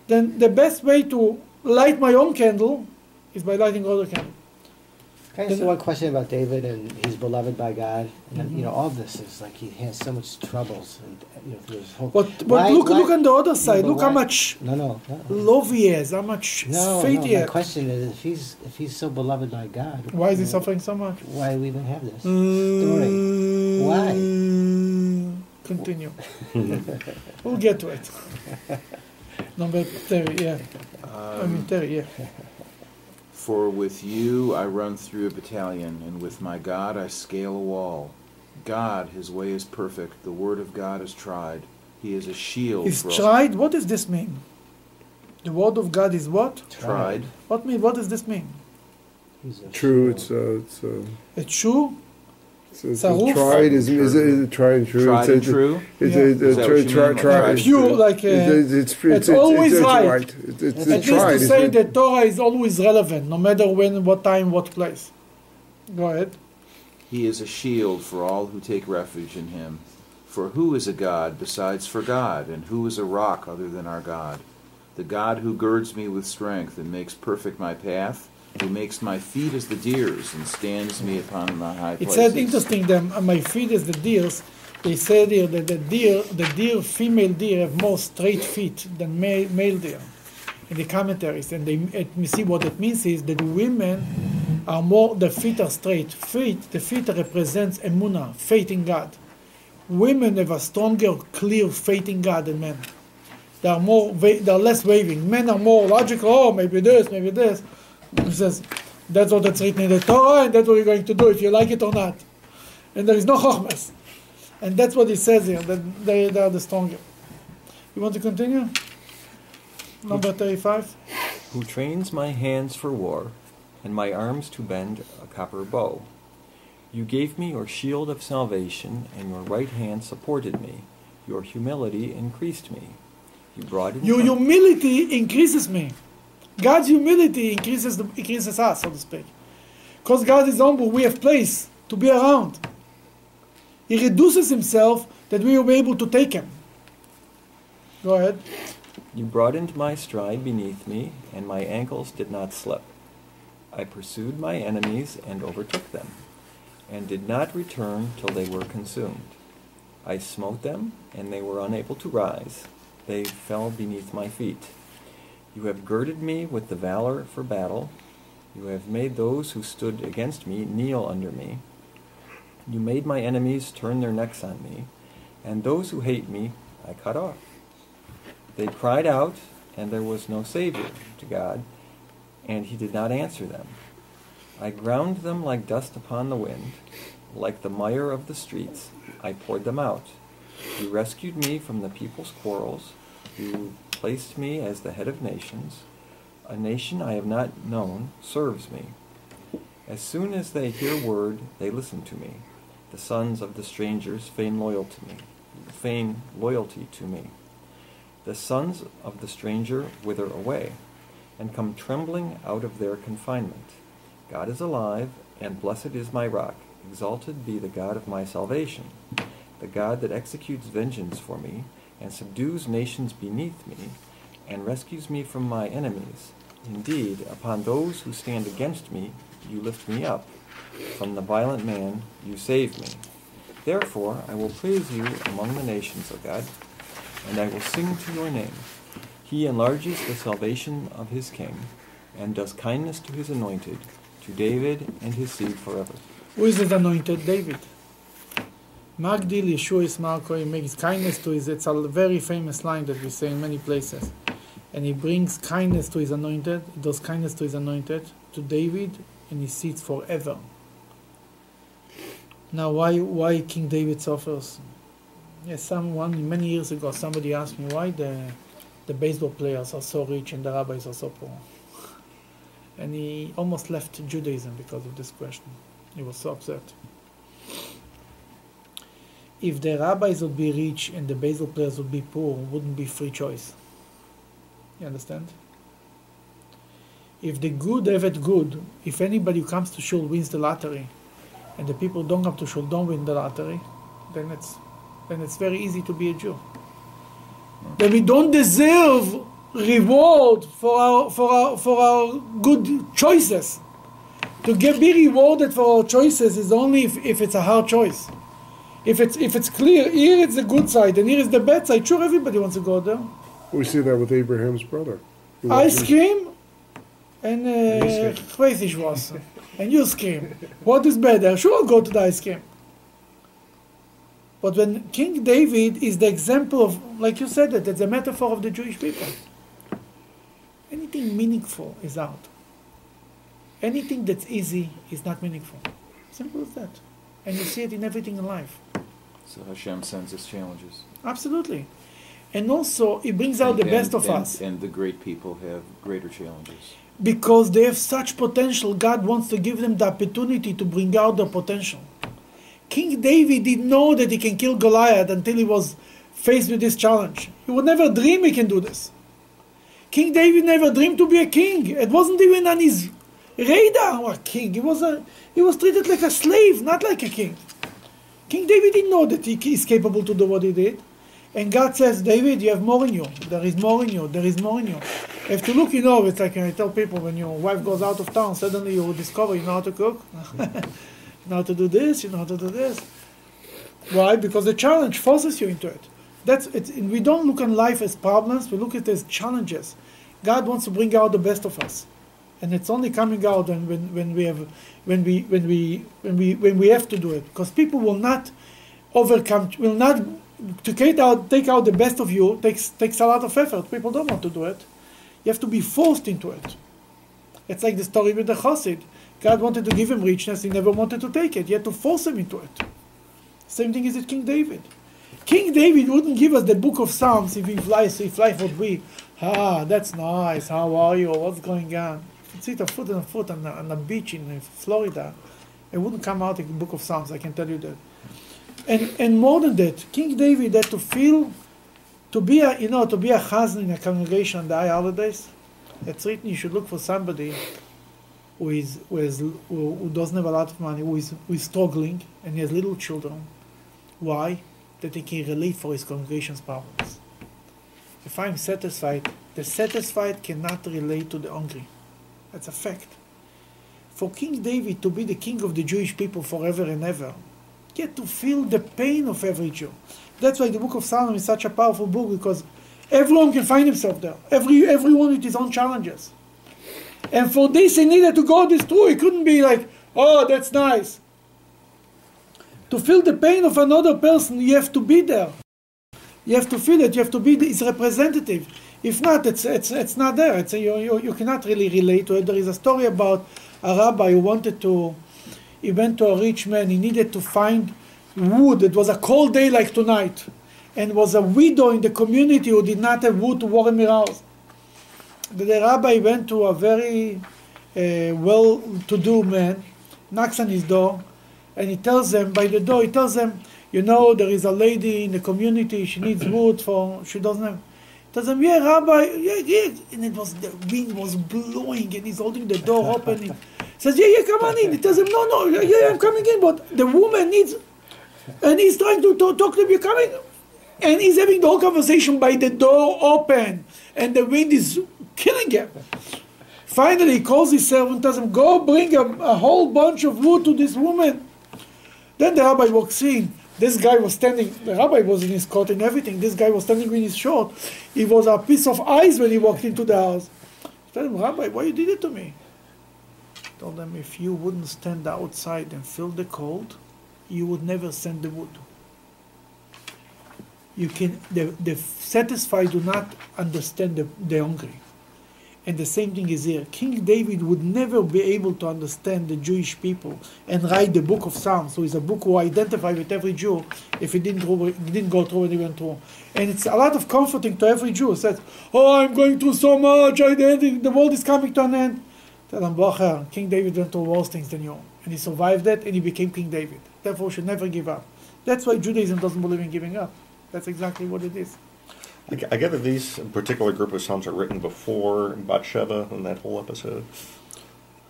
Then the best way to light my own candle is by lighting other candle. Can I ask one question about David and he's beloved by God? And mm-hmm. you know, all of this is like he has so much troubles. And, you know, through his whole but but why, look, why, look on the other side. No, look why, how much no, no, no, love he has, how much no, faith no, he has. The question is, if he's if he's so beloved by God, why is he know, suffering so much? Why do we even have this story? Mm-hmm. Why? Continue. We'll get to it. Number thirty, yeah. Um, I mean thirty, yeah. For with you I run through a battalion, and with my God I scale a wall. God, his way is perfect. The word of God is tried. He is a shield. Is tried? What does this mean? The word of God is what? Tried. What mean? What does this mean? True. It's uh, it's. Uh, it's true. So it's so tried is, is, is it tried and true? Tried and true? It's always it's, right. right. It's, it's, it's At least tried, to say that Torah is always relevant, no matter when, what time, what place. Go ahead. He is a shield for all who take refuge in him. For who is a God besides for God, and who is a rock other than our God? The God who girds me with strength and makes perfect my path, who makes my feet as the deer's and stands me upon my high places. It said interesting that my feet as the deer's. They said here that the deer, the deer, female deer have more straight feet than male, male deer. In the commentaries, and they let me see what it means is that women are more. The feet are straight. Feet. The feet represents emunah, faith in God. Women have a stronger, clear faith in God than men. They are more. They are less waving. Men are more logical. Oh, maybe this, maybe this. He says, that's what it's written in the Torah, and that's what you're going to do, if you like it or not. And there is no chokhmas. And that's what he says here, that they, they are the stronger. You want to continue? Number thirty-five. Who trains my hands for war, and my arms to bend a copper bow. You gave me your shield of salvation, and your right hand supported me. Your humility increased me. You brought in your my- humility increases me. God's humility increases the, increases us, so to speak. Because God is humble, we have place to be around. He reduces himself that we will be able to take him. Go ahead. You broadened my stride beneath me, and my ankles did not slip. I pursued my enemies and overtook them, and did not return till they were consumed. I smote them, and they were unable to rise. They fell beneath my feet. You have girded me with the valor for battle. You have made those who stood against me kneel under me. You made my enemies turn their necks on me, and those who hate me I cut off. They cried out, and there was no Savior to God, and he did not answer them. I ground them like dust upon the wind, like the mire of the streets. I poured them out. You rescued me from the people's quarrels. You placed me as the head of nations. A nation I have not known serves me. As soon as they hear word, they listen to me. The sons of the strangers feign loyal to me, feign loyalty to me. The sons of the stranger wither away, and come trembling out of their confinement. God is alive, and blessed is my rock. Exalted be the God of my salvation, the God that executes vengeance for me, and subdues nations beneath me, and rescues me from my enemies. Indeed, upon those who stand against me, you lift me up. From the violent man, you save me. Therefore, I will praise you among the nations, O God, and I will sing to your name. He enlarges the salvation of his king, and does kindness to his anointed, to David and his seed forever. Who is his anointed? David. Magdil Yeshua Ismael Kohen makes kindness to his, it's a very famous line that we say in many places. And he brings kindness to his anointed, he does kindness to his anointed, to David, and his seed forever. Now why why King David suffers? Yes, someone, many years ago, somebody asked me why the, the baseball players are so rich and the rabbis are so poor. And he almost left Judaism because of this question. He was so upset. If the rabbis would be rich and the baseball players would be poor, it wouldn't be free choice. You understand? If the good have it good, if anybody who comes to shul wins the lottery, and the people who don't come to shul don't win the lottery, then it's... and it's very easy to be a Jew. That we don't deserve reward for our for our for our good choices. To get be rewarded for our choices is only if, if it's a hard choice. If it's if it's clear, here is the good side and here is the bad side. Sure, everybody wants to go there. We see that with Abraham's brother. I scream, and uh, crazy was, and you scream. What is better? Sure, I'll go to the ice cream. But when King David is the example of, like you said, that it's a metaphor of the Jewish people. Anything meaningful is out. Anything that's easy is not meaningful. Simple as that. And you see it in everything in life. So Hashem sends us challenges. Absolutely. And also, it brings out and, the best and, of and, us. And the great people have greater challenges. Because they have such potential, God wants to give them the opportunity to bring out their potential. King David didn't know that he can kill Goliath until he was faced with this challenge. He would never dream he can do this. King David never dreamed to be a king. It wasn't even on his radar or king. He was, a, he was treated like a slave, not like a king. King David didn't know that he is capable to do what he did. And God says, David, you have more in you. There is more in you. There is more in you. You have to look, you know, it's like I tell people, when your wife goes out of town, suddenly you discover you know how to cook. You know how to do this, you know how to do this. Why? Because the challenge forces you into it. That's it's, we don't look at life as problems, we look at it as challenges. God wants to bring out the best of us. And it's only coming out when, when, when we have when we when we when we when we have to do it. Because people will not overcome will not to take out take out the best of you takes takes a lot of effort. People don't want to do it. You have to be forced into it. It's like the story with the Chassid. God wanted to give him richness, he never wanted to take it. He had to force him into it. Same thing is with King David. King David wouldn't give us the book of Psalms if he flies, if life would be, ah, that's nice, how are you, what's going on? If you'd sit a foot and a foot on a, on a beach in Florida, it wouldn't come out in the book of Psalms, I can tell you that. And and more than that, King David had to feel, to be a, you know, to be a chazan in a congregation on the high holidays, it's written you should look for somebody Who, is, who, has, who, who doesn't have a lot of money, who is, who is struggling, and he has little children. Why? that he can relieve for his congregation's problems. If I'm satisfied, the satisfied cannot relate to the hungry. That's a fact. For King David to be the king of the Jewish people forever and ever, yet to feel the pain of every Jew. That's why the book of Psalm is such a powerful book, because everyone can find himself there. Every, everyone with his own challenges. And for this he needed to go this through. He couldn't be like, oh, that's nice. To feel the pain of another person, you have to be there. You have to feel it. You have to be its representative. If not, it's it's it's not there. It's a, you, you you cannot really relate to it. There is a story about a rabbi who wanted to, he went to a rich man. He needed to find wood. It was a cold day like tonight, and was a widow in the community who did not have wood to warm her house. The rabbi went to a very uh, well-to-do man, knocks on his door, and he tells them by the door. He tells them, you know, there is a lady in the community. She needs wood for she doesn't have. Tells him, yeah, Rabbi, yeah, yeah. And it was the wind was blowing, and he's holding the door open. He says, yeah, yeah, come on in. He tells him, no, no, yeah, yeah, I'm coming in, but the woman needs. And he's trying to talk to him. You're coming, and he's having the whole conversation by the door open, and the wind is killing him. Finally, he calls his servant, tells him, go bring a, a whole bunch of wood to this woman. Then the rabbi walks in. This guy was standing, the rabbi was in his coat and everything. This guy was standing in his short. He was a piece of ice when he walked into the house. I told him, Rabbi, why you did it to me? I told him, if you wouldn't stand outside and feel the cold, you would never send the wood. You can, the, the satisfied do not understand the, the hungry. And the same thing is here. King David would never be able to understand the Jewish people and write the book of Psalms, so it's a book who identifies with every Jew if he didn't go, didn't go through what he went through. And it's a lot of comforting to every Jew who says, oh, I'm going through so much, I, the, the world is coming to an end. Tell him, Bocher, King David went through worse things than you. And he survived that and he became King David. Therefore, we should never give up. That's why Judaism doesn't believe in giving up. That's exactly what it is. I gather these particular group of Psalms are written before Bathsheba and that whole episode.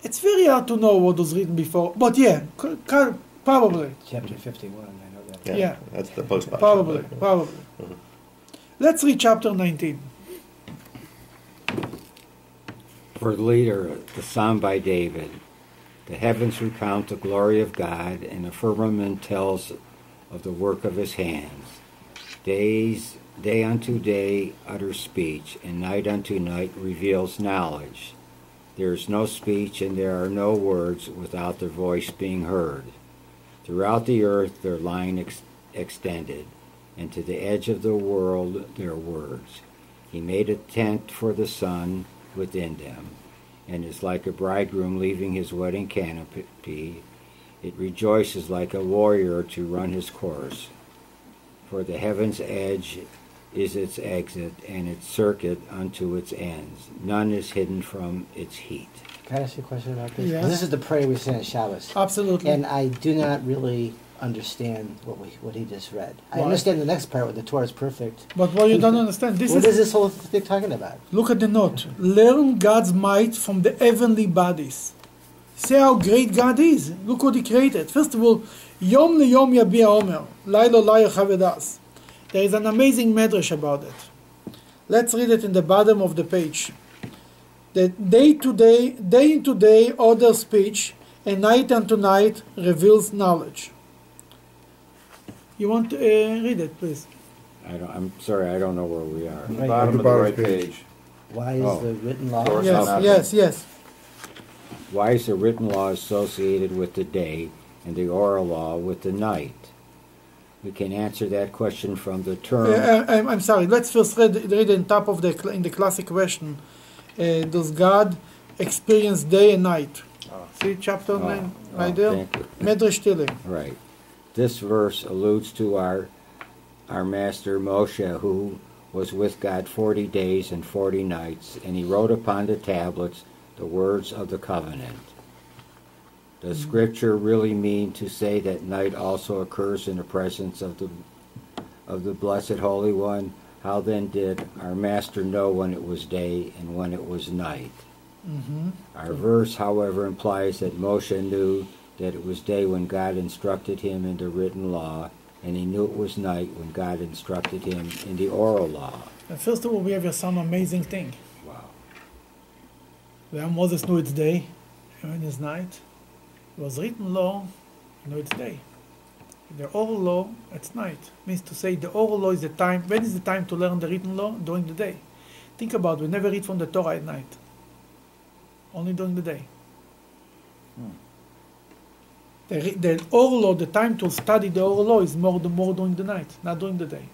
It's very hard to know what was written before, but yeah, c- c- probably. Chapter fifty-one, I know that. Yeah, yeah. That's the post-Bathsheba. Probably, probably. Mm-hmm. Let's read chapter nineteen. For later, the Psalm by David. The heavens recount the glory of God, and the firmament tells of the work of his hands. Days... Day unto day utters speech, and night unto night reveals knowledge. There is no speech, and there are no words without their voice being heard. Throughout the earth their line ex- extended, and to the edge of the world their words. He made a tent for the sun within them, and is like a bridegroom leaving his wedding canopy. It rejoices like a warrior to run his course. For the heaven's edge is its exit, and its circuit unto its ends. None is hidden from its heat. Can I ask you a question about this? Yes. This is the prayer we say at Shabbos. Absolutely. And I do not really understand what we what he just read. Why? I understand the next part where the Torah is perfect. But what you don't understand, this what is... What is this whole thing talking about? Look at the note. Learn God's might from the heavenly bodies. See how great God is. Look what he created. First of all, Yom liyom yabiya omer, Lailo layo chavedas. There is an amazing medrash about it. Let's read it in the bottom of the page. That day to day, day into day, orders speech, and night unto night reveals knowledge. You want to uh, read it, please? I don't. I'm sorry, I don't know where we are. Right. The bottom the of the right page. page. Why is oh. the written law? Yes, yes, yes. Why is the written law associated with the day and the oral law with the night? We can answer that question from the term... Uh, I, I'm sorry, let's first read, read on top of the, in the classic question. Uh, does God experience day and night? Oh. See chapter oh. nine, oh, right there? Medrash Tillim. Right. This verse alludes to our, our master Moshe, who was with God forty days and forty nights, and he wrote upon the tablets the words of the covenant. Does Scripture really mean to say that night also occurs in the presence of the of the Blessed Holy One? How then did our Master know when it was day and when it was night? Mm-hmm. Our verse, however, implies that Moshe knew that it was day when God instructed him in the written law and he knew it was night when God instructed him in the oral law. And first of all, we have some amazing thing. Wow. Where Moses knew it's day, and it's night. It was written law, you know it's day. The oral law, it's night. Means to say the oral law is the time, when is the time to learn the written law? During the day. Think about it, we never read from the Torah at night. Only during the day. Hmm. The, the oral law, the time to study the oral law is more, the more during the night, not during the day.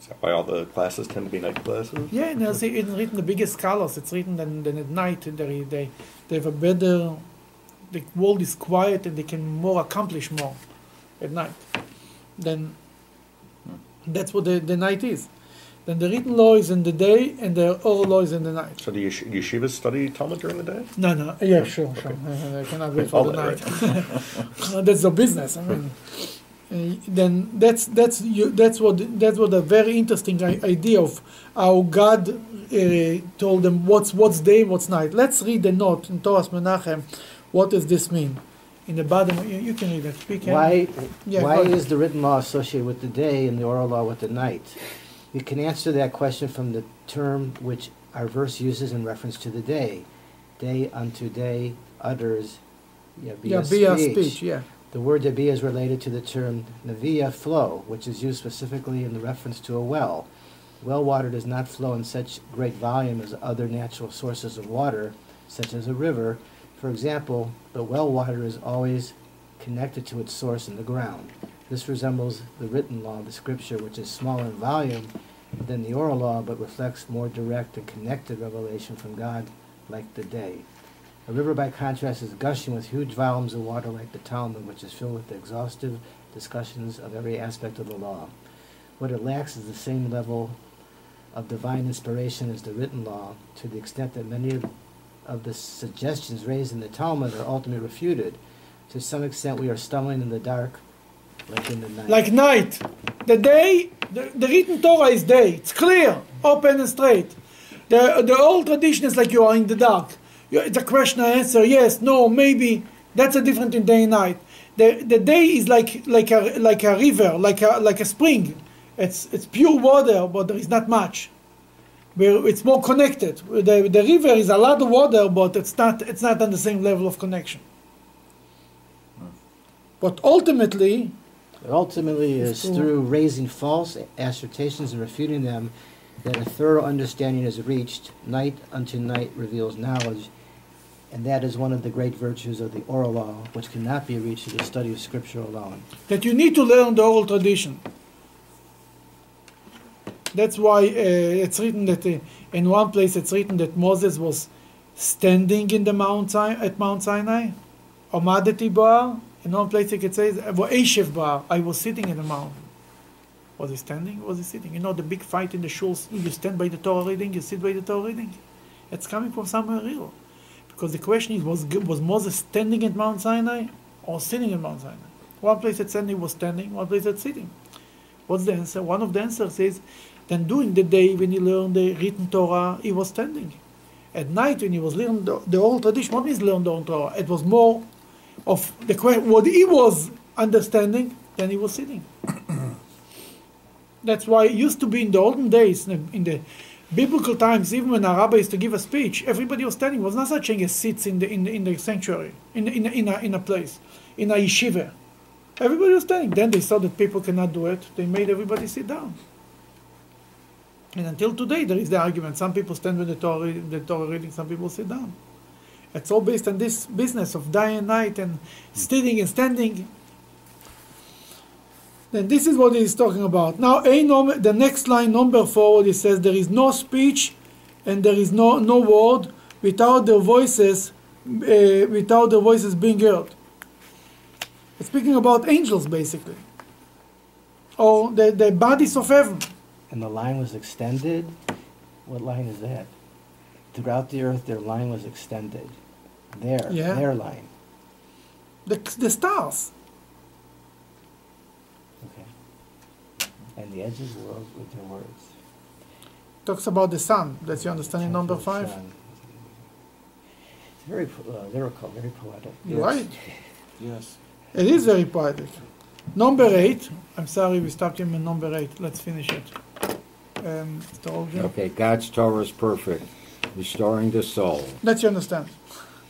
Is that why all the classes tend to be night classes? Yeah, and it's written the biggest scholars. It's written then, then at night. They, they, they have a better, the world is quiet and they can more accomplish more at night. Then that's what the, the night is. Then the written law is in the day, and the oral law is in the night. So do yesh yeshivas study Talmud during the day? No, no. Yeah, sure, okay. sure. Uh, I cannot wait for the night. Right. That's the business. I mean, uh, then that's that's you, that's what that's what a very interesting idea of how God uh, told them what's what's day, what's night. Let's read the note in Toras Menachem. What does this mean? In the bottom, you, you can read it. We can, why yeah, why is the written law associated with the day and the oral law with the night? You can answer that question from the term which our verse uses in reference to the day. Day unto day utters yabiyah yeah, speech. speech yeah. The word yabiyah is related to the term neviah flow, which is used specifically in the reference to a well. Well water does not flow in such great volume as other natural sources of water, such as a river. For example, the well water is always connected to its source in the ground. This resembles the written law, the scripture, which is smaller in volume than the oral law, but reflects more direct and connected revelation from God, like the day. A river, by contrast, is gushing with huge volumes of water, like the Talmud, which is filled with exhaustive discussions of every aspect of the law. What it lacks is the same level of divine inspiration as the written law, to the extent that many of the suggestions raised in the Talmud are ultimately refuted. To some extent, we are stumbling in the dark, like in the night. Like night. The day, the, the written Torah is day. It's clear, open and straight. The the old tradition is like you are in the dark. You, it's a question and answer, yes, no, maybe. That's a different in day and night. The the day is like like a like a river, like a like a spring. It's it's pure water, but there is not much. Where it's more connected. The the river is a lot of water, but it's not it's not on the same level of connection. But ultimately But ultimately, it's through raising false assertions and refuting them that a thorough understanding is reached. Night unto night reveals knowledge, and that is one of the great virtues of the oral law, which cannot be reached through the study of scripture alone. That you need to learn the oral tradition. That's why uh, it's written that uh, in one place it's written that Moses was standing in the Mount Sin at Mount Sinai, Omadeti Boar. In one place it says, I was sitting in the mountain. Was he standing? Was he sitting? You know the big fight in the shuls, you stand by the Torah reading, you sit by the Torah reading. It's coming from somewhere real. Because the question is, was, was Moses standing at Mount Sinai or sitting at Mount Sinai? One place it said he was standing, one place it's sitting. What's the answer? One of the answers is, then during the day when he learned the written Torah, he was standing. At night when he was learning the, the oral tradition, what means learn the oral Torah? It was more of the question, what he was understanding, then he was sitting. That's why it used to be in the olden days, in the, in the biblical times, even when a rabbi used to give a speech, everybody was standing. It was not such thing as sits in the in the, in the sanctuary, in in in a, in a place, in a yeshiva. Everybody was standing. Then they saw that people cannot do it. They made everybody sit down. And until today, there is the argument: some people stand when the Torah, the Torah reading, some people sit down. It's all based on this business of day and night and sitting and standing. Then this is what he's talking about. Now, a number, the next line, number forward, he says, there is no speech and there is no, no word without their voices, uh, without their voices being heard. It's speaking about angels, basically. Or the, the bodies of heaven. And the line was extended. What line is that? Throughout the earth, their line was extended. Their, yeah. their line. The, the stars. Okay. And the edges world with their words. Talks about the sun. That's your understanding, number five. Sun. It's very uh, lyrical, very poetic. Yes. Right? Yes. It is very poetic. Number eight. I'm sorry, we stopped him in number eight. Let's finish it. Um, okay, God's Torah is perfect, restoring the soul. That you understand.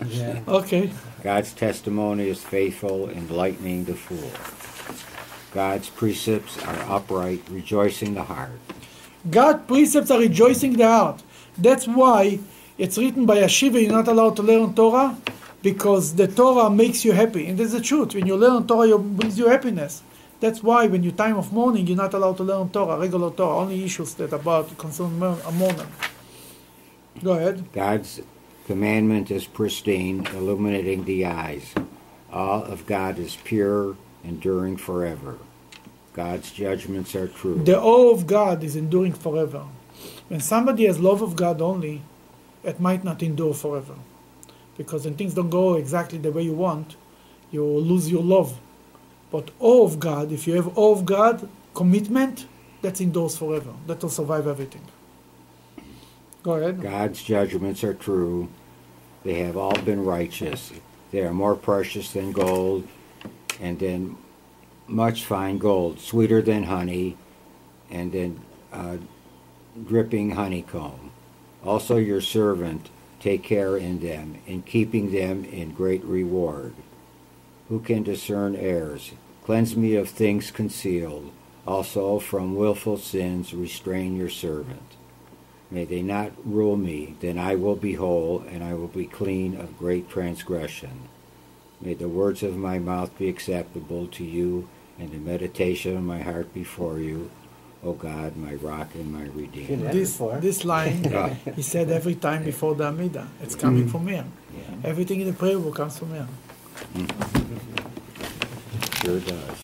Yeah. Okay. God's testimony is faithful, enlightening the fool. God's precepts are upright, rejoicing the heart. God's precepts are rejoicing the heart. That's why it's written by a Shiva, you're not allowed to learn Torah, because the Torah makes you happy. And that's the truth. When you learn Torah, it brings you happiness. That's why when you time of mourning, you're not allowed to learn Torah, regular Torah, only issues that about concern a mourner. Go ahead. God's commandment is pristine, illuminating the eyes. All of God is pure, enduring forever. God's judgments are true. The awe of God is enduring forever. When somebody has love of God only, it might not endure forever. Because when things don't go exactly the way you want, you lose your love. But awe of God, if you have awe of God, commitment, that endures forever. That will survive everything. Go ahead. God's judgments are true. They have all been righteous. They are more precious than gold, and then much fine gold, sweeter than honey, and then uh, dripping honeycomb. Also your servant, take care in them, in keeping them in great reward. Who can discern errors? Cleanse me of things concealed. Also from willful sins, restrain your servant. May they not rule me, then I will be whole, and I will be clean of great transgression. May the words of my mouth be acceptable to you, and the meditation of my heart before you, O God, my rock and my redeemer. This, this line, oh. He said every time before the Amidah. It's coming from him. Yeah. Everything in the prayer book comes from him. Sure does.